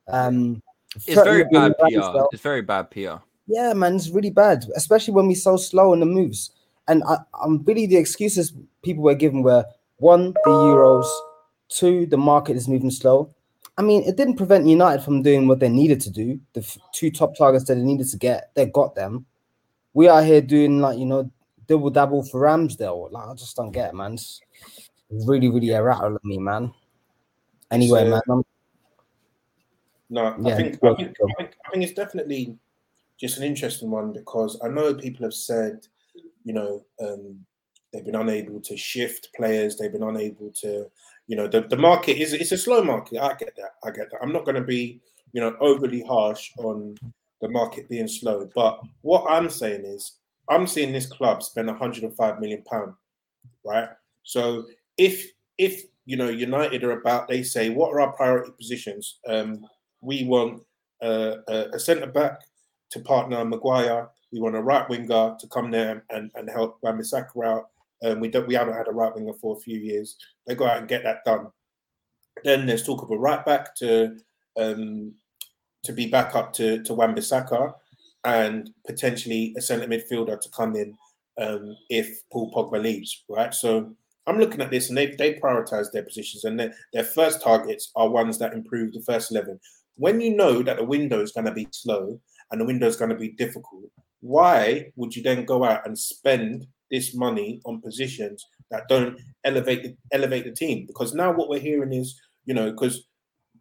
Um, it's very bad P R. Well. It's very bad P R. Yeah, man, it's really bad, especially when we're so slow in the moves. And I, I'm really the excuses people were given were one, the Euros, two, the market is moving slow. I mean, it didn't prevent United from doing what they needed to do. The f- two top targets that they needed to get, they got them. We are here doing, like, you know, double dabble for Ramsdale. Like, I just don't get it, man. It's really, really a rattle at me, man. Anyway, so, man. I'm... No, yeah, I, think, I, think, I think I think it's definitely just an interesting one because I know people have said, you know, um, they've been unable to shift players. They've been unable to, you know, the, the market is it's a slow market. I get that. I get that. I'm not going to be, you know, overly harsh on the market being slow. But what I'm saying is I'm seeing this club spend one hundred five million pounds, right? So if, if you know, United are about, they say, what are our priority positions? Um, we want uh, a centre-back to partner Maguire. We want a right winger to come there and, and help Wan-Bissaka out. Um, we don't. We haven't had a right winger for a few years. They go out and get that done. Then there's talk of a right back to um, to be back up to, to Wan-Bissaka and potentially a centre midfielder to come in um, if Paul Pogba leaves. Right. So I'm looking at this and they they prioritise their positions and their their first targets are ones that improve the first eleven. When you know that the window is going to be slow and the window is going to be difficult, why would you then go out and spend this money on positions that don't elevate the, elevate the team? Because now what we're hearing is, you know, because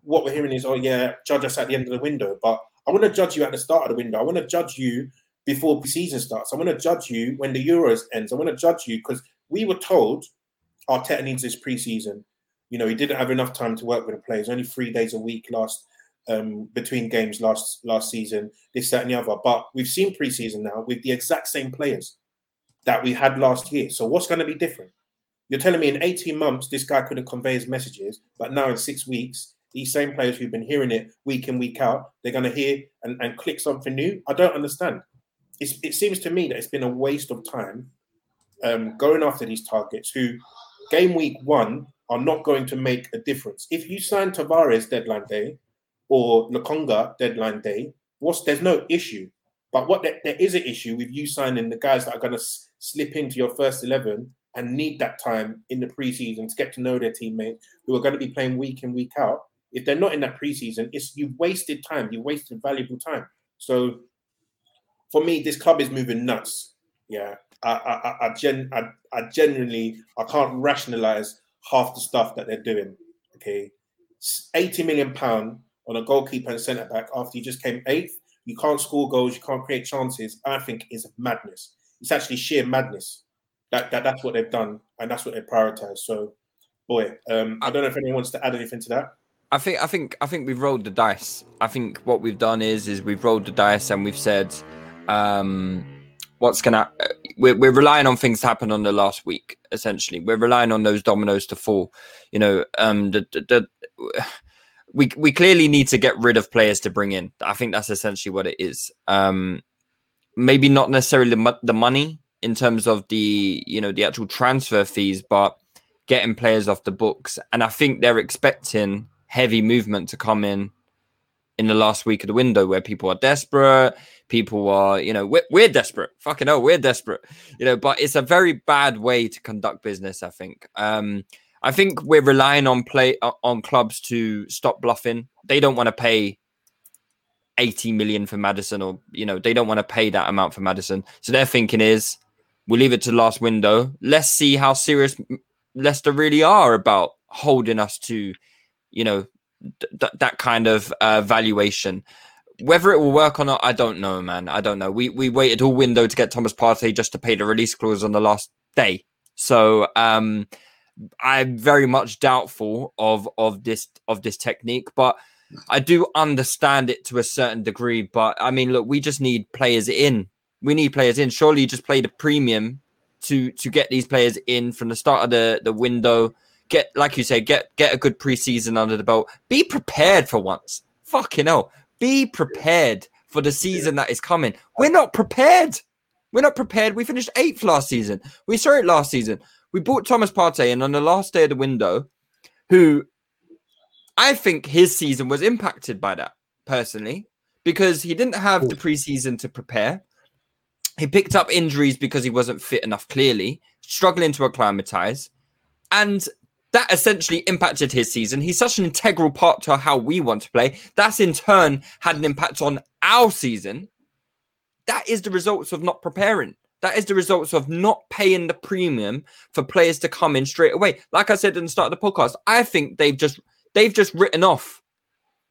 what we're hearing is, oh yeah, judge us at the end of the window. But I want to judge you at the start of the window. I want to judge you before the season starts. I want to judge you when the Euros ends. I want to judge you because we were told Arteta needs this preseason. You know, he didn't have enough time to work with the players. Only three days a week last um, between games last last season. This, that, and the other. But we've seen preseason now with the exact same players that we had last year. So what's going to be different? You're telling me in eighteen months, this guy couldn't convey his messages, but now in six weeks, these same players who've been hearing it week in, week out, they're going to hear and, and click something new? I don't understand. It's, it seems to me that it's been a waste of time um, going after these targets who, game week one, are not going to make a difference. If you sign Tavares deadline day or Lokonga deadline day, what's, there's no issue. But what there, there is an issue with you signing the guys that are going to s- slip into your first eleven and need that time in the preseason to get to know their teammates who are going to be playing week in, week out. If they're not in that preseason, it's you've wasted time. You've wasted valuable time. So for me, this club is moving nuts. Yeah, I, I, I, gen, I, I genuinely, I can't rationalise half the stuff that they're doing. Okay, eighty million pounds on a goalkeeper and centre-back after you just came eighth. You can't score goals. You can't create chances. I think it's madness. It's actually sheer madness. That, that that's what they've done, and that's what they prioritize. So, boy, um, I don't know if anyone wants to add anything to that. I think I think I think we've rolled the dice. I think what we've done is is we've rolled the dice and we've said, um, what's gonna? We're, we're relying on things to happen on the last week. Essentially, we're relying on those dominoes to fall. You know, um, the the. the We we clearly need to get rid of players to bring in. I think that's essentially what it is. Um, maybe not necessarily the, the money in terms of the, you know, the actual transfer fees, but getting players off the books. And I think they're expecting heavy movement to come in in the last week of the window where people are desperate. People are, you know, we're, we're desperate. Fucking hell, we're desperate. You know, but it's a very bad way to conduct business, I think. Um I think we're relying on play on clubs to stop bluffing. They don't want to pay eighty million for Maddison, or, you know, they don't want to pay that amount for Maddison. So their thinking is, we'll leave it to the last window. Let's see how serious Leicester really are about holding us to, you know, th- that kind of uh, valuation. Whether it will work or not, I don't know, man. I don't know. We we waited all window to get Thomas Partey just to pay the release clause on the last day. So, um. I'm very much doubtful of of this of this technique, but I do understand it to a certain degree. But I mean, look, we just need players in. We need players in. Surely you just play the premium to to get these players in from the start of the, the window. Get, like you say, get get a good preseason under the belt. Be prepared for once. Fucking hell. Be prepared for the season that is coming. We're not prepared. We're not prepared. We finished eighth last season. We saw it last season. We bought Thomas Partey in on the last day of the window, who I think his season was impacted by that, personally, because he didn't have the preseason to prepare. He picked up injuries because he wasn't fit enough, clearly, struggling to acclimatise. And that essentially impacted his season. He's such an integral part to how we want to play. That's in turn had an impact on our season. That is the results of not preparing. That is the results of not paying the premium for players to come in straight away. Like I said at the start of the podcast, I think they've just they've just written off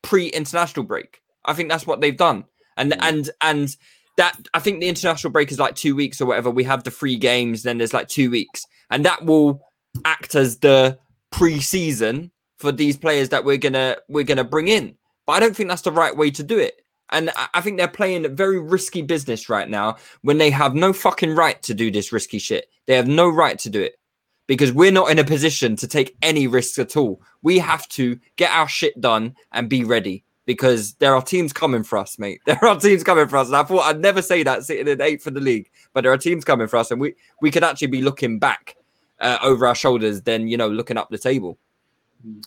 pre-international break. I think that's what they've done. And and and that I think the international break is like two weeks or whatever. We have the three games, then there's like two weeks. And that will act as the pre-season for these players that we're gonna we're gonna bring in. But I don't think that's the right way to do it. And I think they're playing very risky business right now when they have no fucking right to do this risky shit. They have no right to do it because we're not in a position to take any risks at all. We have to get our shit done and be ready because there are teams coming for us, mate. There are teams coming for us. And I thought I'd never say that sitting in eighth for the league, but there are teams coming for us and we, we could actually be looking back uh, over our shoulders than, you know, looking up the table.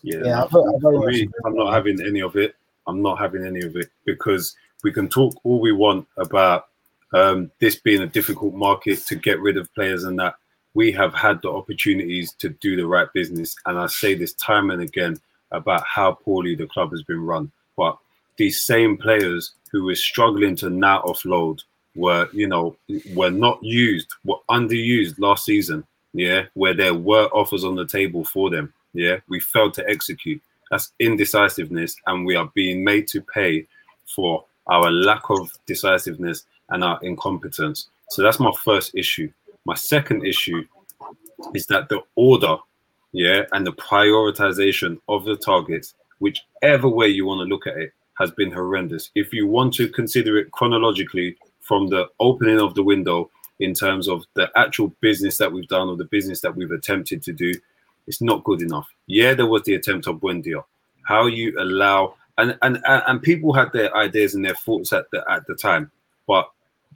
Yeah, yeah I thought, I thought me, I'm not having any of it. I'm not having any of it because we can talk all we want about um, this being a difficult market to get rid of players and that we have had the opportunities to do the right business. And I say this time and again about how poorly the club has been run. But these same players who were struggling to now offload were, you know, were not used, were underused last season, yeah, where there were offers on the table for them, yeah. We failed to execute. That's indecisiveness, and we are being made to pay for our lack of decisiveness and our incompetence. So that's my first issue. My second issue is that the order, yeah, and the prioritization of the targets, whichever way you want to look at it, has been horrendous. If you want to consider it chronologically from the opening of the window in terms of the actual business that we've done or the business that we've attempted to do, it's not good enough. Yeah, there was the attempt of Buendia. How you allow and and and people had their ideas and their thoughts at the at the time. But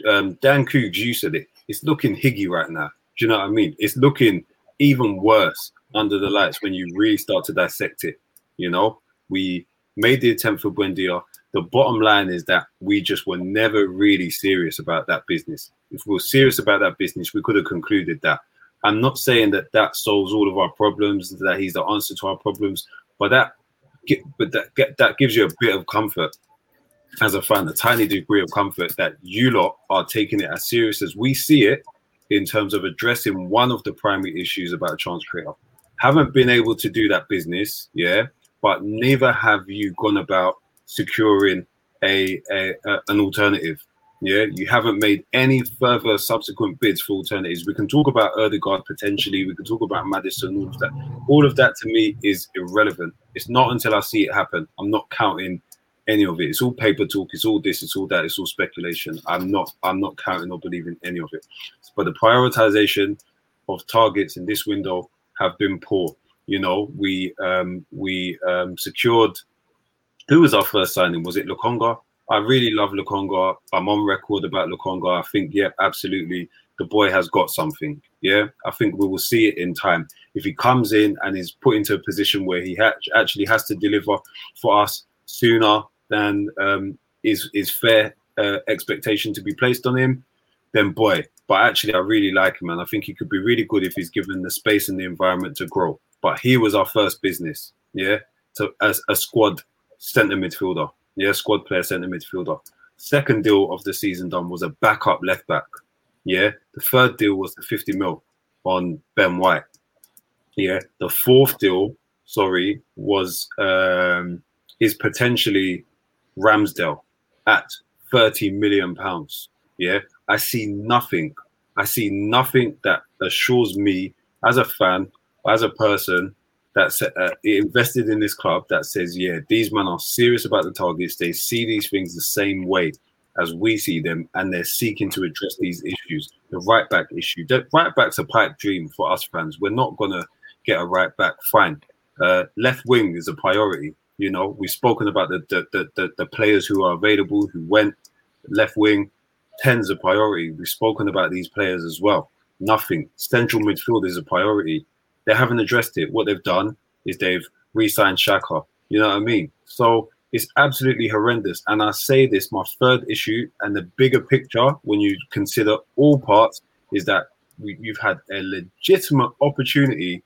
um, Dan Coogs, you said it. It's looking higgy right now. Do you know what I mean? It's looking even worse under the lights when you really start to dissect it. You know, we made the attempt for Buendia. The bottom line is that we just were never really serious about that business. If we were serious about that business, we could have concluded that. I'm not saying that that solves all of our problems, that he's the answer to our problems, but that but that that gives you a bit of comfort as a fan, a tiny degree of comfort that you lot are taking it as serious as we see it in terms of addressing one of the primary issues about a chance creator. Haven't been able to do that business, yeah, but neither have you gone about securing a, a, a an alternative. Yeah, you haven't made any further subsequent bids for alternatives. We can talk about Ødegaard potentially. We can talk about Maddison, all of that. All of that to me is irrelevant. It's not until I see it happen. I'm not counting any of it. It's all paper talk. It's all this. It's all that. It's all speculation. I'm not. I'm not counting or believing any of it. But the prioritization of targets in this window have been poor. You know, we um, we um, secured. Who was our first signing? Was it Lokonga? I really love Lokonga. I'm on record about Lokonga. I think, yeah, absolutely, the boy has got something. Yeah, I think we will see it in time. If he comes in and is put into a position where he ha- actually has to deliver for us sooner than um, is is fair uh, expectation to be placed on him, then boy. But actually, I really like him, and I think he could be really good if he's given the space and the environment to grow. But he was our first business, yeah, to, as a squad centre midfielder. Yeah, squad player, centre midfielder. Second deal of the season done was a backup left back. Yeah, the third deal was the fifty mil on Ben White. Yeah, the fourth deal, sorry, was um, is potentially Ramsdale at thirty million pounds. Yeah, I see nothing. I see nothing that assures me as a fan, as a person, that's uh, invested in this club that says, yeah, these men are serious about the targets. They see these things the same way as we see them, and they're seeking to address these issues. The right back issue, the right back's a pipe dream for us fans. We're not going to get a right back, fine. Uh, left wing is a priority. You know, we've spoken about the the, the the the players who are available, who went left wing. ten's a priority. We've spoken about these players as well. Nothing. Central midfield is a priority. They haven't addressed it. What they've done is they've re-signed Xhaka. You know what I mean? So it's absolutely horrendous. And I say this, my third issue, and the bigger picture, when you consider all parts, is that we, you've had a legitimate opportunity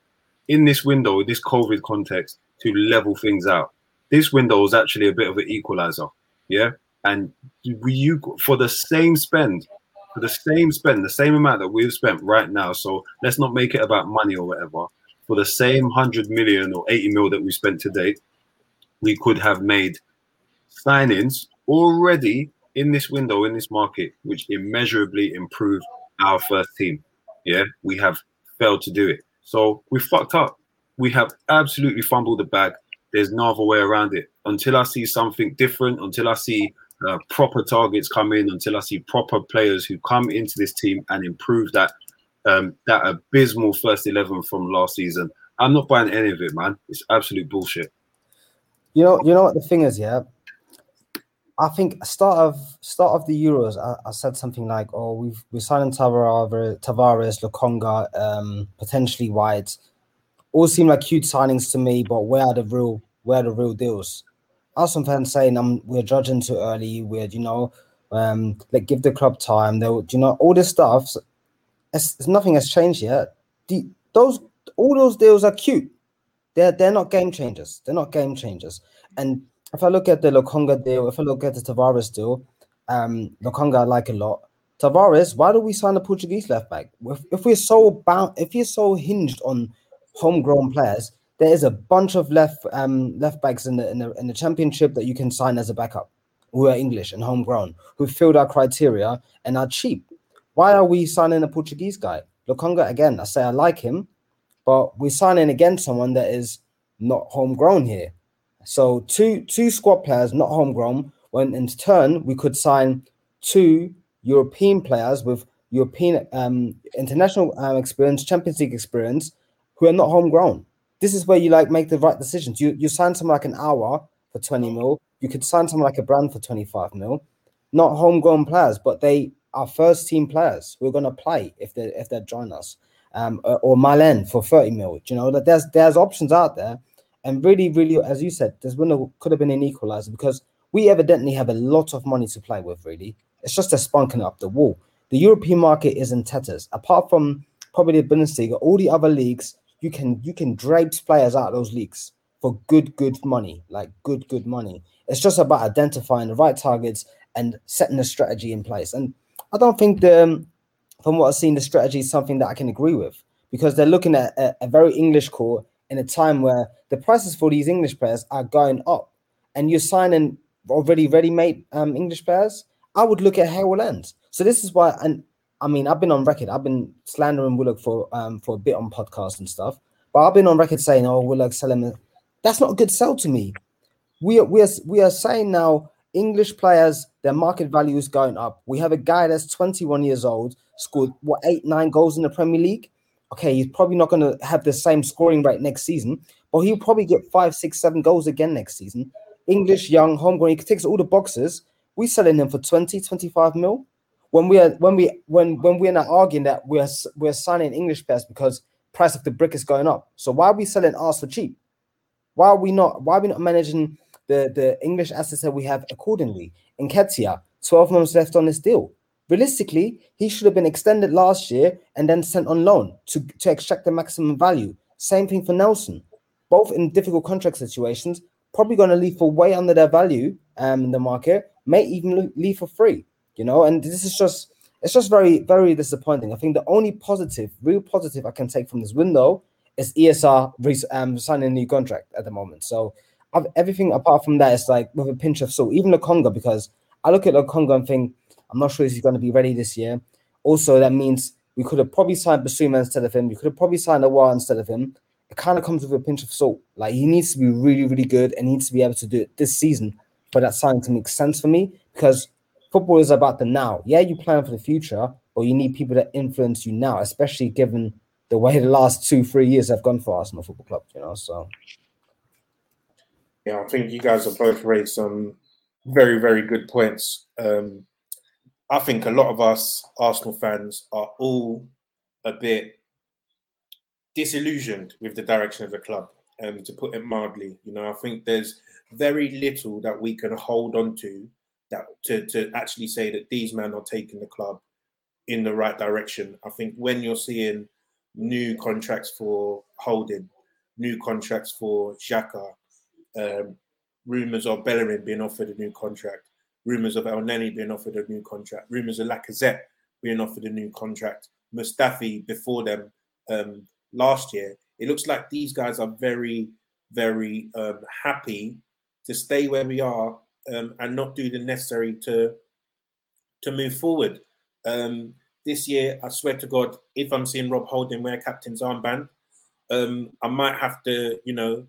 in this window, this COVID context, to level things out. This window is actually a bit of an equalizer. Yeah. And we, you, for the same spend, for the same spend, the same amount that we've spent right now, so let's not make it about money or whatever, for the same one hundred million or eighty mil that we spent to date, we could have made signings already in this window, in this market, which immeasurably improved our first team. Yeah, we have failed to do it. So we fucked up. We have absolutely fumbled the bag. There's no other way around it. Until I see something different, until I see uh, proper targets come in, until I see proper players who come into this team and improve that um, that abysmal first eleven from last season, I'm not buying any of it, man. It's absolute bullshit. You know, you know what the thing is, yeah. I think start of start of the Euros, I, I said something like, "Oh, we've we're signing Tavares, Tavares, Lokonga, um, potentially White. All seem like huge signings to me, but where are the real where are the real deals?" Arsenal fans saying, "Um, we're judging too early. We're, you know, um, like give the club time. They'll, you know, all this stuff. So it's, it's nothing has changed yet. The, those all those deals are cute. They're they're not game changers. They're not game changers. And if I look at the Lokonga deal, if I look at the Tavares deal, um, Lokonga I like a lot. Tavares, why do we sign a Portuguese left back? If, if we're so bound, if you're so hinged on homegrown players, there is a bunch of left um, left backs in the, in the in the Championship that you can sign as a backup, who are English and homegrown, who filled our criteria and are cheap. Why are we signing a Portuguese guy? Lokonga, again, I say I like him, but we're signing again someone that is not homegrown here. So two two squad players, not homegrown, when in turn we could sign two European players with European um, international um, experience, Champions League experience, who are not homegrown. This is where you like make the right decisions. You you sign someone like an hour for twenty mil. You could sign someone like a brand for twenty-five mil. Not homegrown players, but they are first team players who are going to play if they if they join us. Um, or Malen for thirty mil. You know that there's there's options out there. And really, really, as you said, this window could have been an equaliser because we evidently have a lot of money to play with, really. It's just a spunking up the wall. The European market is in tatters. Apart from probably the Bundesliga, all the other leagues, you can you can drape players out of those leagues for good, good money, like good, good money. It's just about identifying the right targets and setting a strategy in place. And I don't think, the, from what I've seen, the strategy is something that I can agree with because they're looking at a, a very English core in a time where the prices for these English players are going up and you're signing already ready-made um, English players, I would look at Harold Land. So this is why, and I mean, I've been on record. I've been slandering Willock for um, for a bit on podcasts and stuff, but I've been on record saying, oh, Willock, sell him. That's not a good sell to me. We are, we are, we are saying now English players, their market value is going up. We have a guy that's twenty-one years old, scored, what, eight, nine goals in the Premier League? Okay, he's probably not going to have the same scoring rate next season, but he'll probably get five, six, seven goals again next season. English, young, homegrown, he takes all the boxes. We're selling him for twenty, twenty-five mil. When we are, when we, when when we're not arguing that we're we're signing English players because price of the brick is going up. So why are we selling ours for cheap? Why are we not? Why are we not managing the the English assets that we have accordingly? Nketiah, twelve months left on this deal. Realistically, he should have been extended last year and then sent on loan to, to extract the maximum value. Same thing for Nelson. Both in difficult contract situations, probably going to leave for way under their value um, in the market, may even leave for free, you know, and this is just, it's just very, very disappointing. I think the only positive, real positive I can take from this window is E S R um, signing a new contract at the moment. So I've, everything apart from that is like with a pinch of salt, even Lokonga, because I look at Lokonga and think, I'm not sure if he's going to be ready this year. Also, that means we could have probably signed Basuma instead of him. We could have probably signed Aouar instead of him. It kind of comes with a pinch of salt. Like, he needs to be really, really good and he needs to be able to do it this season for that signing to make sense for me because football is about the now. Yeah, you plan for the future, but you need people that influence you now, especially given the way the last two, three years have gone for Arsenal Football Club, you know, so. Yeah, I think you guys have both raised some very, very good points. Um, I think a lot of us Arsenal fans are all a bit disillusioned with the direction of the club, um, to put it mildly. You know, I think there's very little that we can hold on to that to, to actually say that these men are taking the club in the right direction. I think when you're seeing new contracts for Holding, new contracts for Xhaka, um, rumours of Bellerin being offered a new contract, rumours of El Neni being offered a new contract, rumours of Lacazette being offered a new contract, Mustafi before them um, last year. It looks like these guys are very, very um, happy to stay where we are um, and not do the necessary to, to move forward. Um, this year, I swear to God, if I'm seeing Rob Holding wear captain's armband, um, I might have to, you know,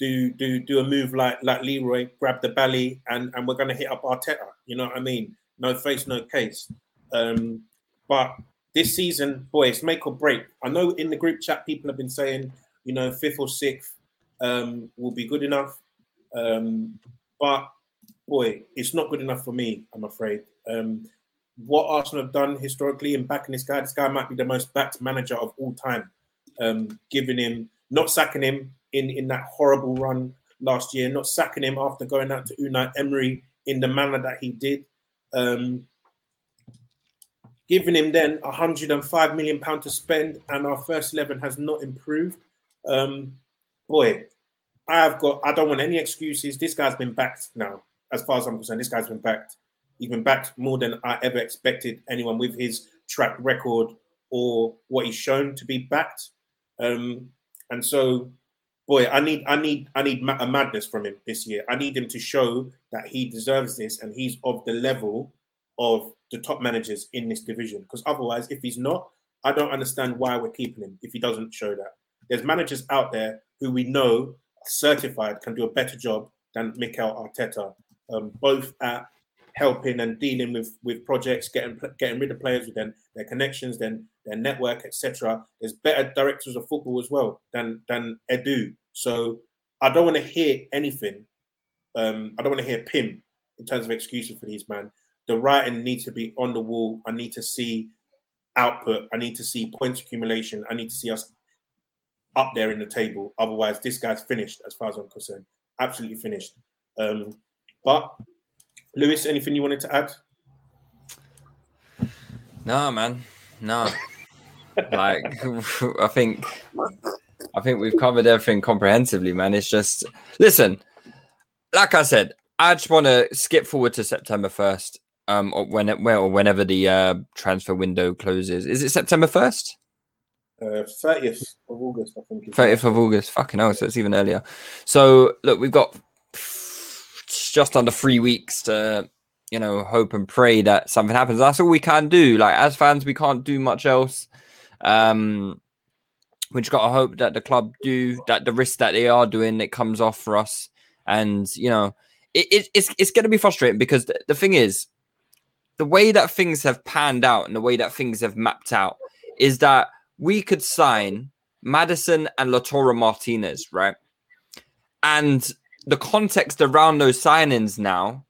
do do do a move like like Leroy, grab the belly, and, and we're going to hit up Arteta. You know what I mean? No face, no case. Um, but this season, boy, it's make or break. I know in the group chat, people have been saying, you know, fifth or sixth um, will be good enough. Um, but, boy, it's not good enough for me, I'm afraid. Um, what Arsenal have done historically in backing this guy, this guy might be the most backed manager of all time. Um, giving him, not sacking him, In, in that horrible run last year, not sacking him after going out to Unai Emery in the manner that he did. Um, giving him then one hundred five million pounds to spend, and our first eleven has not improved. Um, boy, I have got, I don't want any excuses. This guy's been backed now, as far as I'm concerned. This guy's been backed. He's been backed more than I ever expected anyone with his track record or what he's shown to be backed. Um, and so... Boy, I need, I need, I need a madness from him this year. I need him to show that he deserves this and he's of the level of the top managers in this division. Because otherwise, if he's not, I don't understand why we're keeping him if he doesn't show that. There's managers out there who we know are certified can do a better job than Mikel Arteta, um, both at helping and dealing with with projects, getting getting rid of players with them, their connections, then their network, et cetera. There's better directors of football as well than than Edu. So I don't want to hear anything. Um, I don't want to hear Pim in terms of excuses for these men. The writing needs to be on the wall. I need to see output. I need to see points accumulation. I need to see us up there in the table. Otherwise, this guy's finished as far as I'm concerned. Absolutely finished. Um, but... Lewis, anything you wanted to add? No, man, no. like, I think, I think we've covered everything comprehensively, man. It's just, listen, like I said, I just want to skip forward to September first, um, or when it, well, whenever the uh, transfer window closes. Is it September first? Uh, thirtieth of August, I think. thirtieth of August, fucking hell, so it's even earlier. So, look, we've got just under three weeks to, you know, hope and pray that something happens. That's all we can do. Like, as fans, we can't do much else. Um, we just got to hope that the club do, that the risk that they are doing, it comes off for us. And, you know, it, it, it's it's going to be frustrating because the, the thing is, the way that things have panned out and the way that things have mapped out is that we could sign Maddison and Lautaro Martinez, right? And the context around those signings now,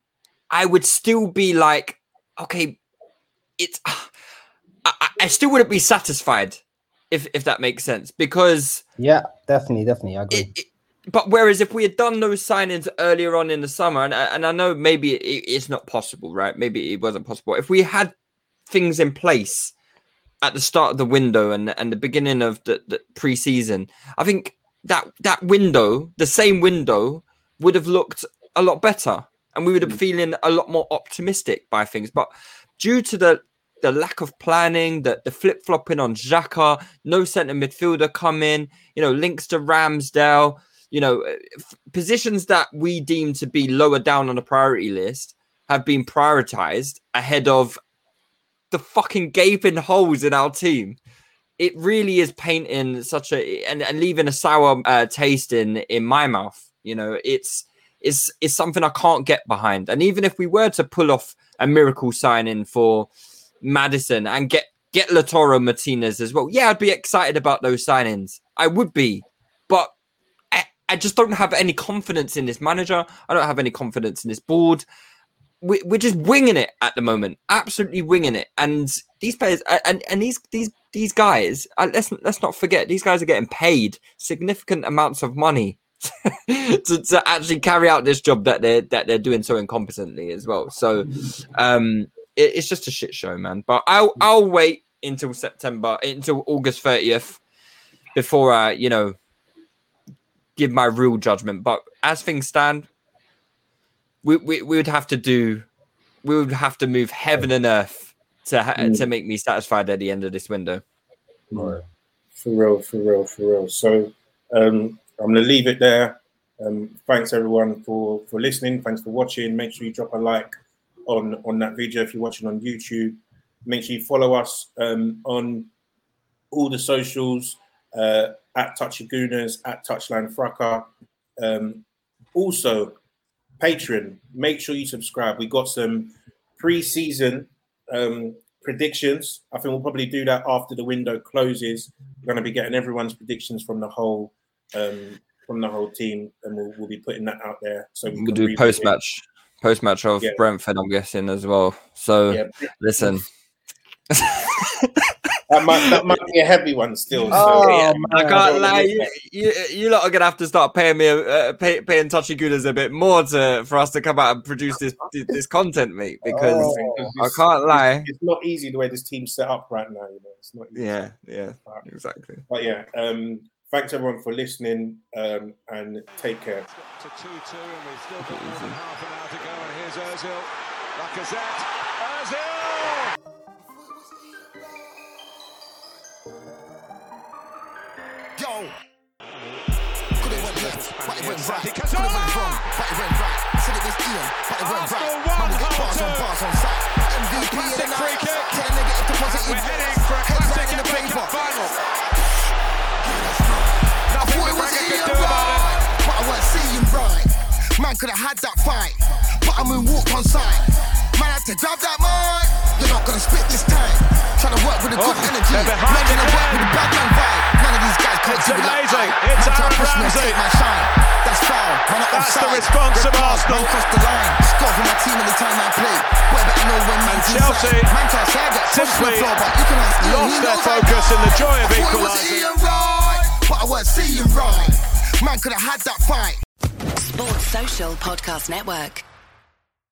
I would still be like, okay, it's, I, I still wouldn't be satisfied if if that makes sense, because yeah, definitely, definitely, I agree. It, it, but whereas if we had done those signings earlier on in the summer, and and I know maybe it, it's not possible, right? Maybe it wasn't possible. If we had things in place at the start of the window and and the beginning of the, the pre-season, I think that that window, the same window, would have looked a lot better and we would have been feeling a lot more optimistic by things. But due to the, the lack of planning, the, the flip-flopping on Xhaka, no centre midfielder come in, you know, links to Ramsdale, you know, f- positions that we deem to be lower down on the priority list have been prioritised ahead of the fucking gaping holes in our team. It really is painting such a... and, and leaving a sour uh, taste in, in my mouth. You know, it's it's it's something I can't get behind. And even if we were to pull off a miracle signing for Maddison and get get Lautaro Martinez as well, yeah, I'd be excited about those signings. I would be, but I, I just don't have any confidence in this manager. I don't have any confidence in this board. we, we're just winging it at the moment, absolutely winging it. And these players, and, and these these these guys, let's let's not forget, these guys are getting paid significant amounts of money to, to actually carry out this job that they're that they're doing so incompetently as well. So um, it, it's just a shit show, man. But I'll I'll wait until September, until August thirtieth, before I, you know, give my real judgment. But as things stand, we, we we would have to do, we would have to move heaven and earth to ha- mm. to make me satisfied at the end of this window. Right. For real, for real, for real. So um, I'm going to leave it there. Um, thanks everyone for, for listening. Thanks for watching. Make sure you drop a like on, on that video if you're watching on YouTube. Make sure you follow us um, on all the socials. Uh, at Touchy Gooners, at Touchline Fracker. Um, also, Patreon, make sure you subscribe. We got some pre-season um, predictions. I think we'll probably do that after the window closes. We're going to be getting everyone's predictions from the whole um, from the whole team, and we'll, we'll be putting that out there. So we we'll do post-match, it. post-match of yeah. Brentford, I'm guessing as well. So yeah. listen. That might, that might be a heavy one still. Oh, so. yeah, man, I can't I lie. You, you, you lot are going to have to start paying me, uh, pay, paying Touchy Gooners a bit more to for us to come out and produce this this content, mate, because oh, I can't lie. It's, it's not easy the way this team's set up right now. You know, it's not easy. Yeah, yeah, but, exactly. But yeah, um, thanks everyone for listening um, and take care. To two two, and we've still got more than half an hour to go, and here's Ozil, Lacazette, Ozil! Yo! Could it went left, but it went right. Could it went wrong, but it went right. Said it was Ian, but it went right. Man, we get bars on bars on sight. M V P in the night. Ten negative to positive. Heads right in the paper. I thought it was Ian right, but I weren't seeing right. Man could have had that fight, but I'm in walk on sight. Man had to grab that mic. You're not gonna split this time. Trying to work with a good energy. Not gonna work with a bad man vibe. These guys it's amazing. Like, it's Aaron Ramsey. That's foul. That's the response of Arsenal. The line. Score for my team anytime I play. Whether I know when and Chelsea simply lost their focus in the joy of equalising. But I weren't seeing right. Man could have had that fight. Sports Social Podcast Network.